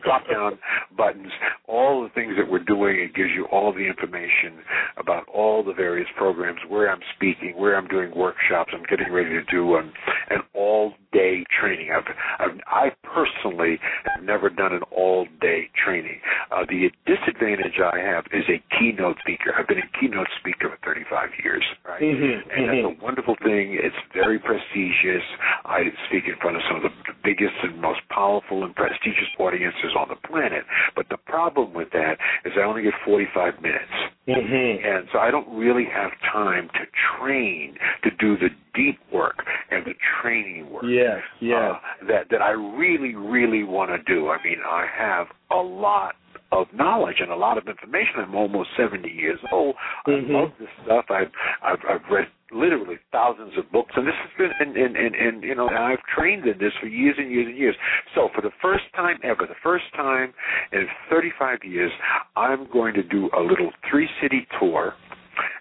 drop-down buttons, all the things that we're doing, it gives you all the information about all the various programs, where I'm speaking, where I'm doing workshops. I'm getting ready to do an, an all-day training. I've, I've, I personally have never done an all-day training. Uh, the disadvantage I have is a keynote speaker. I've been a keynote speaker for thirty-five years, right? Mm-hmm, and mm-hmm. that's a wonderful thing. It's very prestigious. I speak in front of some of the biggest and most powerful and prestigious audiences on the planet. But the problem with that is I only get forty-five minutes. Mm-hmm. And done. So I don't really have time to train to do the deep work and the training work yes, yes. Uh, that, that I really, really want to do. I mean, I have a lot of knowledge and a lot of information. I'm almost seventy years old. Mm-hmm. I love this stuff. I've, I've, I've read literally thousands of books, and this has been, and, and, and, and you know, and I've trained in this for years and years and years. So for the first time ever, the first time in thirty-five years, I'm going to do a little three-city tour,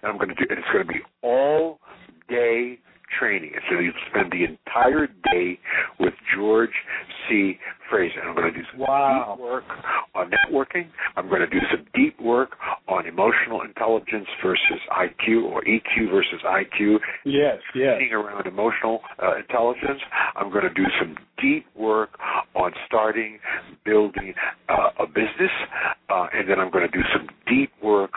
and I'm going to do, and it's going to be all-day training. And so you spend the entire day with George C. Fraser. And I'm going to do some wow. deep work on networking. I'm going to do some deep work on emotional intelligence versus I Q, or E Q versus I Q. Yes, yes. Being around emotional uh, intelligence. I'm going to do some deep work on starting, building uh, a business. Uh, and then I'm going to do some deep work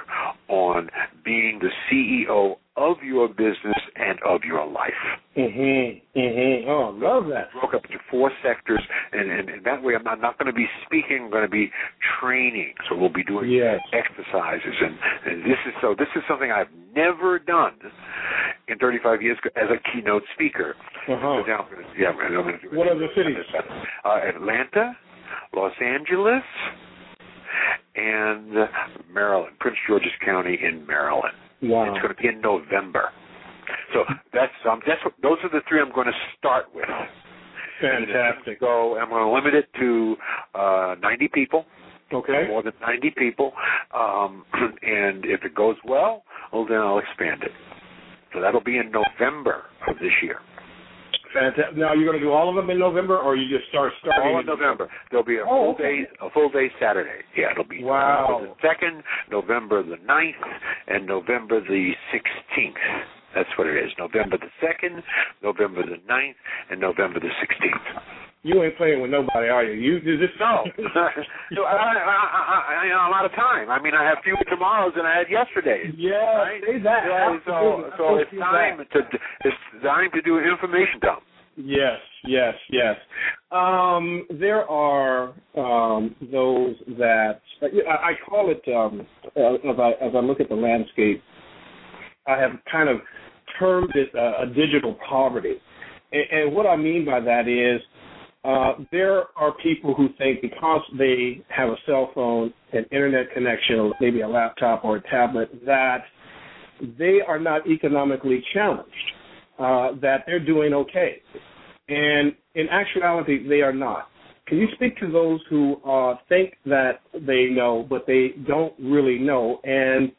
on being the C E O of your business and of your life. Mm-hmm, mm-hmm. Oh, I love that. Broke up into four sectors, and, and, and that way I'm not, not going to be speaking, I'm going to be training. So we'll be doing yes. exercises. And, and this is so this is something I've never done in thirty-five years as a keynote speaker. Uh-huh. So now I'm going to, yeah, I'm going to do what are the cities? Uh, Atlanta, Los Angeles, and Maryland, Prince George's County in Maryland. Wow. It's going to be in November. So that's um, that's what, those are the three I'm going to start with. Fantastic. So I'm going to limit it to uh, ninety people. Okay. More than ninety people. Um, and if it goes well, well, then I'll expand it. So that'll be in November of this year. Fantastic. Now, you're going to do all of them in November, or you just start starting? All in November. There'll be a oh, full okay. day, a full day Saturday. Yeah, it'll be wow. November the second, November the ninth, and November the sixteenth. That's what it is. November the second, November the ninth, and November the sixteenth. You ain't playing with nobody, are you? You do this no. no I, I, I, I, you know, a lot of time. I mean, I have fewer tomorrows than I had yesterday. Yeah, right? Say that. Yeah, so, so it's time that. to it's time to do an information dump. Yes, yes, yes. Um, there are um, those that I, I call it. Um, as I as I look at the landscape, I have kind of termed it a, a digital poverty, and, and what I mean by that is. Uh, there are people who think because they have a cell phone, an internet connection, or maybe a laptop or a tablet, that they are not economically challenged, uh, that they're doing okay. And in actuality, they are not. Can you speak to those who uh, think that they know, but they don't really know, and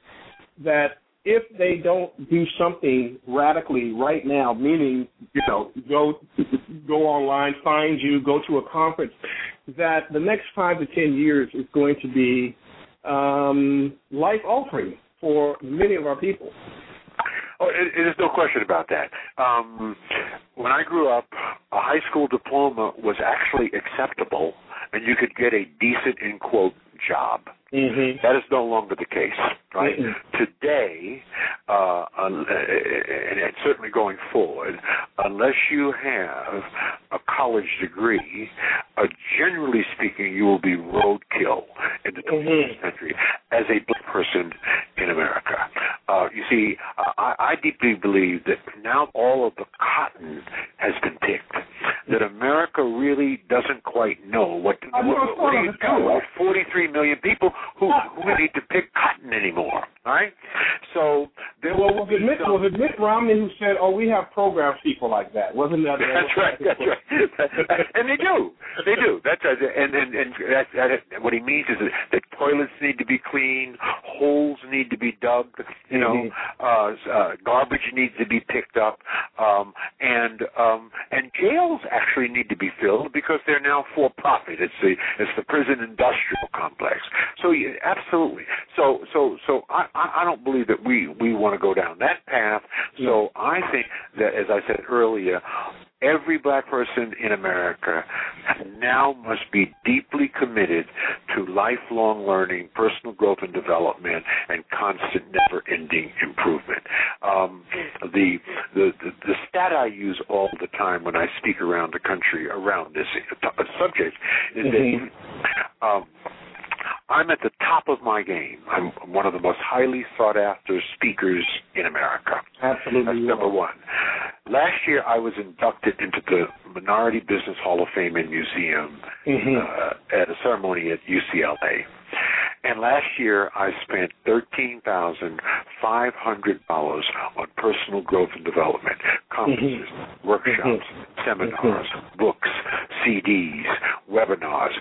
that if they don't do something radically right now, meaning, you know, go go online, find you, go to a conference, that the next five to ten years is going to be um, life-altering for many of our people? Oh, there's no question about that. Um, when I grew up, a high school diploma was actually acceptable, and you could get a decent, in quote, job. Mm-hmm. That is no longer the case, right? Mm-hmm. Today, uh, and, and certainly going forward, unless you have a college degree, uh, generally speaking, you will be roadkill in the twentieth mm-hmm. century as a black person in America. Uh, you see, I, I deeply believe that now all of the cotton has been picked, that America really doesn't quite know what to do with forty-three million people who, who need to pick cotton anymore, right? So there well, was admit, some, was it Mitt Romney who said, "Oh, we have programmed people like that." Wasn't that? That's right. That's right. And they do. They do. That's right. And and and that's, that, what he means is that, that toilets need to be cleaned, holes need to be dug, you know, mm-hmm. uh, uh, garbage needs to be picked up, um, and um, and jails actually need to be filled because they're now for profit. It's the it's the prison industrial complex. So yeah, absolutely. So so so I, I don't believe that we, we want to go down that path. So I think that, as I said earlier, every black person in America now must be deeply committed to lifelong learning, personal growth and development, and constant, never-ending improvement. Um, the, the the the stat I use all the time when I speak around the country around this subject is mm-hmm. that. Um, I'm at the top of my game. I'm one of the most highly sought-after speakers in America. Absolutely. That's number are. one. Last year, I was inducted into the Minority Business Hall of Fame and Museum mm-hmm. uh, at a ceremony at U C L A. And last year, I spent thirteen thousand five hundred dollars on personal growth and development, conferences, mm-hmm. workshops, mm-hmm. seminars, mm-hmm. books, C Ds, webinars.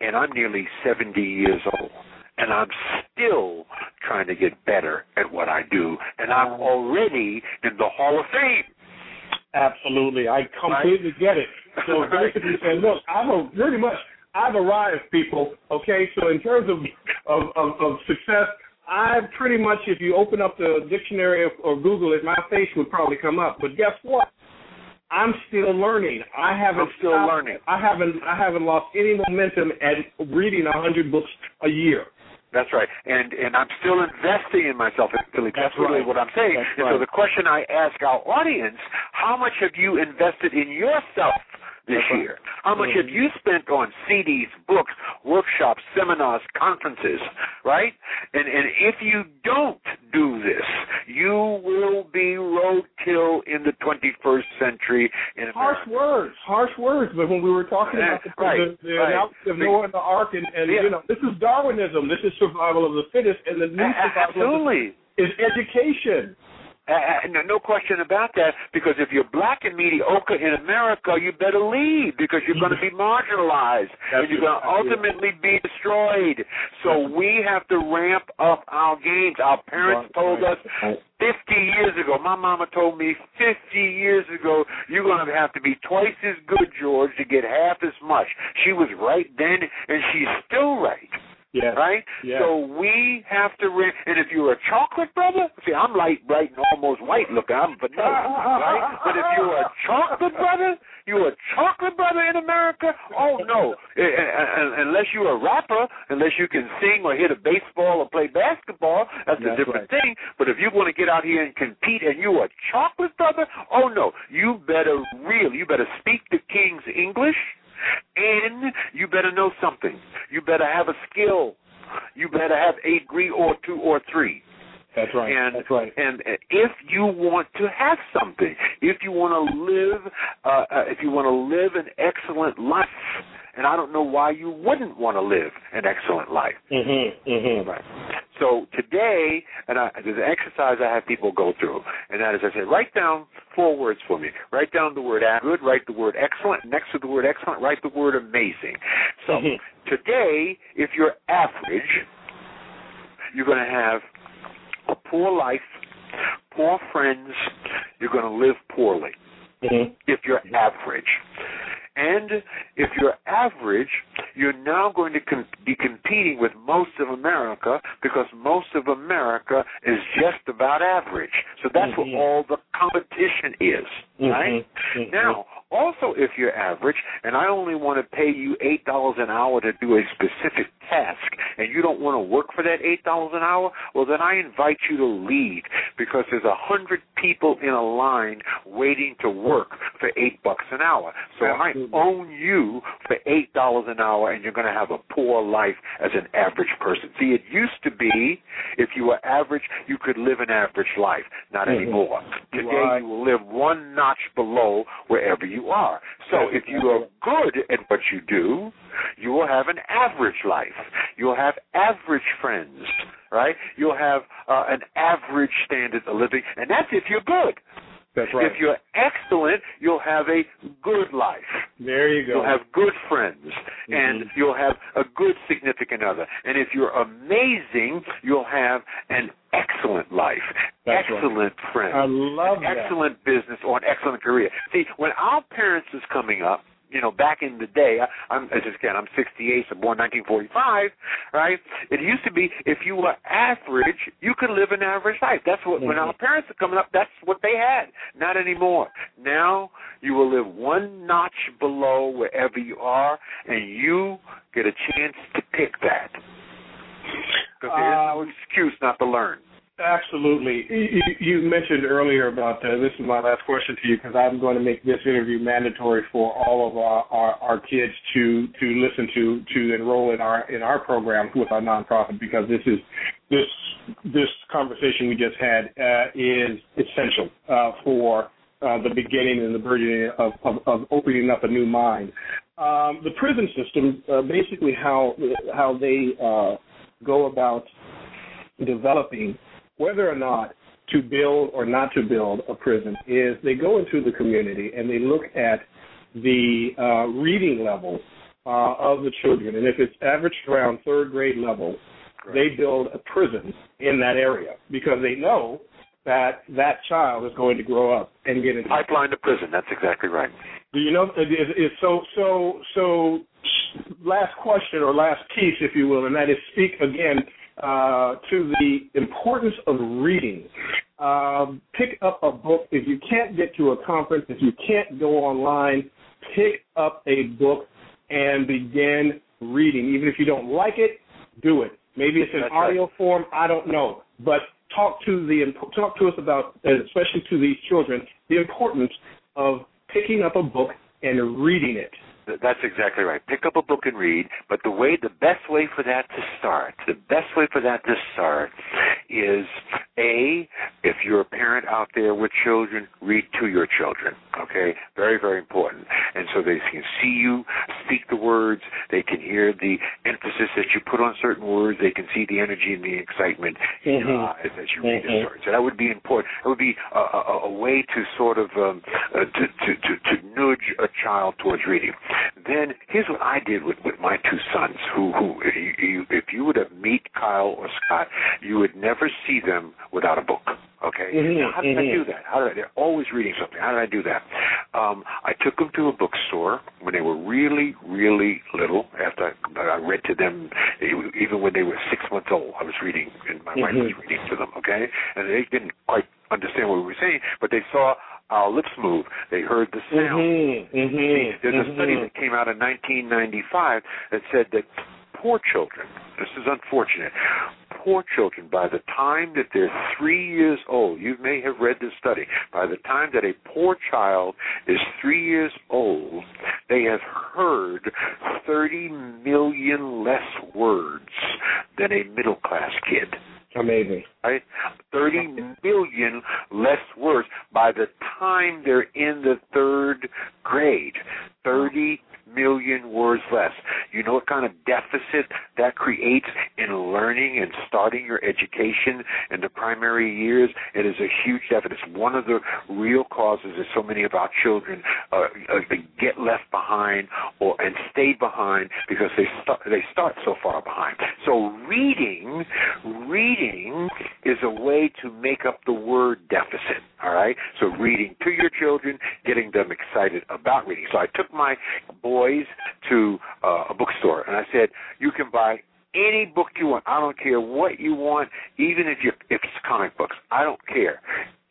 And I'm nearly seventy years old, and I'm still trying to get better at what I do, and I'm already in the Hall of Fame. Absolutely. I completely right? get it. So basically, and look, I'm a, pretty much I've arrived, people, okay? So in terms of, of, of, of success, I've pretty much, if you open up the dictionary or, or Google it, my face would probably come up. But guess what? I'm still learning. I haven't I'm still stopped, learning. I haven't I haven't lost any momentum at reading one hundred books a year. That's right. And and I'm still investing in myself, Philippe. That's, That's really right. what I'm saying. That's and right. so the question I ask our audience, how much have you invested in yourself this That's year? Right. How much mm-hmm. have you spent on C Ds, books, workshops, seminars, conferences, right? And and if you don't do this, you will be roadkill in the twenty-first century. In harsh words, harsh words. But when we were talking about the, right, the, the right. analysis of Noah and the Ark, and, and yeah. you know, this is Darwinism. This is survival of the fittest, and the new survival of the, is education. Uh, no, no question about that, because if you're black and mediocre in America, you better leave, because you're going to be marginalized, and you're going to ultimately be destroyed. So we have to ramp up our games. Our parents told us fifty years ago, my mama told me fifty years ago, you're going to have to be twice as good, George, to get half as much. She was right then, and she's still right. Yes. Right? Yes. So we have to, re- and if you're a chocolate brother, see, I'm light, bright, and almost white looking. I'm vanilla, right? But if you're a chocolate brother, you're a chocolate brother in America? Oh, no. Unless you're a rapper, unless you can sing or hit a baseball or play basketball, that's a that's different right. thing. But if you want to get out here and compete and you're a chocolate brother, oh, no. You better real, you better speak the King's English. And you better know something. You better have a skill. You better have a degree or two or three. That's right. And, That's right. And if you want to have something, if you want to live, uh, if you want to live an excellent life, and I don't know why you wouldn't want to live an excellent life. Mm-hmm, mm-hmm. Right. So today, and I, there's an exercise I have people go through, and that is I say, write down four words for me. Write down the word good, write the word excellent. Next to the word excellent, write the word amazing. So mm-hmm. today, if you're average, you're going to have a poor life, poor friends, you're going to live poorly mm-hmm. if you're mm-hmm. average. And if you're average, you're now going to com- be competing with most of America, because most of America is just about average. So that's mm-hmm. what all the competition is, mm-hmm. right? Mm-hmm. Now, also if you're average, and I only want to pay you eight dollars an hour to do a specific task, and you don't want to work for that eight dollars an hour, well, then I invite you to leave, because there's one hundred people in a line waiting to work for eight bucks an hour. So I own you for eight dollars an hour, and you're going to have a poor life as an average person. See, it used to be if you were average, you could live an average life. Not mm-hmm. anymore. Today, right. you will live one notch below wherever you are. So if you are good at what you do, you will have an average life. You'll have average friends, right? You'll have uh, an average standard of living, and that's if you're good. That's right. If you're excellent, you'll have a good life. There you go. You'll have good friends, mm-hmm. and you'll have a good significant other. And if you're amazing, you'll have an excellent life, That's excellent right. friends, I love an that. excellent business, or an excellent career. See, when our parents was coming up, you know, back in the day, I, I'm I just again, I'm sixty-eight, so born nineteen forty-five, right? It used to be if you were average, you could live an average life. That's what mm-hmm. when our parents were coming up, that's what they had. Not anymore. Now you will live one notch below wherever you are, and you get a chance to pick that. Because there's um, no excuse not to learn. Absolutely. You mentioned earlier about uh, this is my last question to you because I'm going to make this interview mandatory for all of our, our, our kids to, to listen to to enroll in our in our program with our nonprofit, because this is this this conversation we just had uh, is essential uh, for uh, the beginning and the burgeoning of, of, of opening up a new mind. Um, the prison system, uh, basically how how they uh, go about developing whether or not to build or not to build a prison is they go into the community and they look at the uh, reading level uh, of the children. And if it's averaged around third grade level, they build a prison in that area because they know that that child is going to grow up and get into pipeline to prison. That's exactly right. Do you know? It's so so so. Last question or last piece, if you will, and that is speak again Uh, to the importance of reading. Uh, pick up a book. If you can't get to a conference, if you can't go online, pick up a book and begin reading. Even if you don't like it, do it. Maybe it's in That's audio right. form. I don't know. But talk to the talk to us about, especially to these children, the importance of picking up a book and reading it. That's exactly right. Pick up a book and read, but the way, the best way for that to start, the best way for that to start is, A, if you're a parent out there with children, read to your children, okay? Very, very important. And so they can see you speak the words, they can hear the emphasis that you put on certain words, they can see the energy and the excitement mm-hmm. uh, as you read mm-hmm. the story. So that would be important. That would be a, a, a way to sort of um, uh, to, to, to, to nudge a child towards reading. Then here's what I did with, with my two sons, who, who you, if you would have met Kyle or Scott, you would never see them without a book. Okay, mm-hmm, now, how did mm-hmm. I do that? How did I? They're always reading something. How did I do that? Um, I took them to a bookstore when they were really, really little. After I, I read to them, even when they were six months old, I was reading, and my mm-hmm. wife was reading to them. Okay, and they didn't quite understand what we were saying, but they saw our lips move. They heard the sound. Mm-hmm, mm-hmm, There's mm-hmm. a study that came out in nineteen ninety-five that said that poor children, this is unfortunate, poor children, by the time that they're three years old, you may have read this study, by the time that a poor child is three years old, they have heard thirty million less words than a middle-class kid. Amazing. Right? thirty million less words by the time they're in the third grade. thirty million words less. You know what kind of deficit that creates in learning and starting your education in the primary years? It is a huge deficit. It's one of the real causes that so many of our children uh, uh, get left behind or and stay behind because they start, they start so far behind. So reading, reading is a way to make up the word deficit, all right? So reading to your children, getting them excited about reading. So I took my boys to uh, a bookstore, and I said, you can buy any book you want. I don't care what you want, even if, you, if it's comic books. I don't care.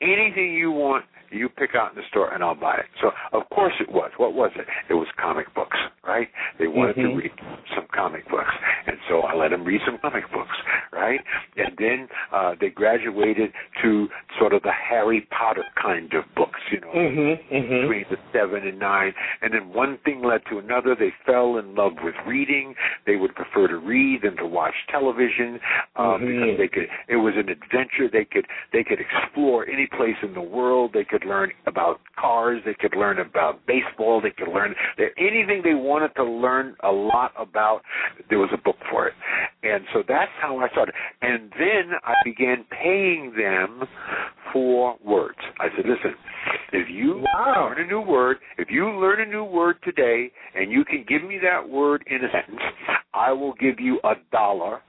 Anything you want, you pick out in the store, and I'll buy it. So, of course it was. What was it? It was comic books, right? They wanted mm-hmm. to read some comic books, and so I let them read some comic books, right? And then uh, they graduated to sort of the Harry Potter kind of books, you know, mm-hmm. Mm-hmm. between the seven and nine. And then one thing led to another. They fell in love with reading. They would prefer to read than to watch television uh, mm-hmm. because they could. It was an adventure. They could they could explore any place in the world. They could learn about cars, they could learn about baseball, they could learn anything they wanted to learn a lot about, there was a book for it. And so that's how I started. And then I began paying them for words. I said, listen, if you wow. learn a new word, if you learn a new word today and you can give me that word in a sentence, I will give you a dollar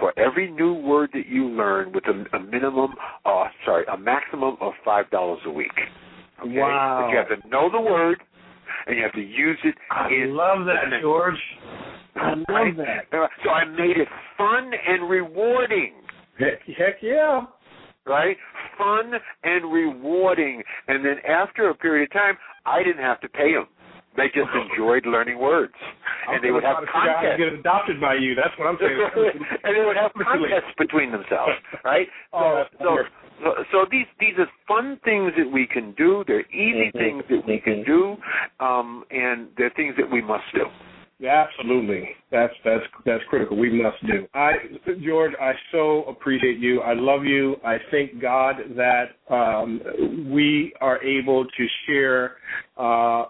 for every new word that you learn with a, a minimum, uh, sorry, a maximum of five dollars a week. Okay? Wow. But you have to know the word and you have to use it. I in love that, sentence. George. I love right? that. So I made it fun and rewarding. Heck, heck yeah. Right? Fun and rewarding. And then after a period of time, I didn't have to pay them. They just enjoyed learning words, and they would have contests. Get adopted by you. That's what I'm saying. And they would have contests between themselves, right? Oh, so, so, so these these are fun things that we can do. They're easy mm-hmm. things that we can do, um, and they're things that we must do. Yeah, absolutely. That's that's that's critical. We must do. I, George, I so appreciate you. I love you. I thank God that um, we are able to share uh,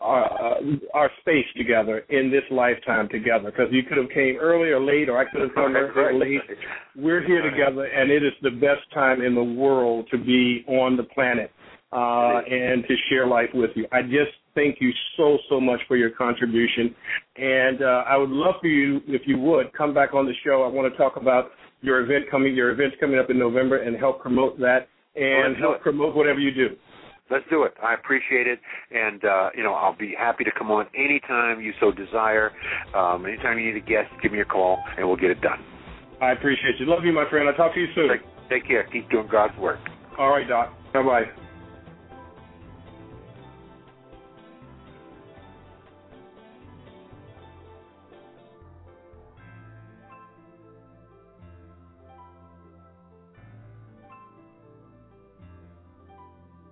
our, our space together in this lifetime together. Because you could have came early or late, or I could have come early or late. We're here together, and it is the best time in the world to be on the planet uh, and to share life with you. I just. Thank you so, so much for your contribution. And uh, I would love for you, if you would, come back on the show. I want to talk about your event coming, your event's coming up in November, and help promote that and help promote whatever you do. Let's do it. I appreciate it. And, uh, you know, I'll be happy to come on anytime you so desire. Um, anytime you need a guest, give me a call, and we'll get it done. I appreciate you. Love you, my friend. I'll talk to you soon. Take, take care. Keep doing God's work. All right, Doc. Bye-bye.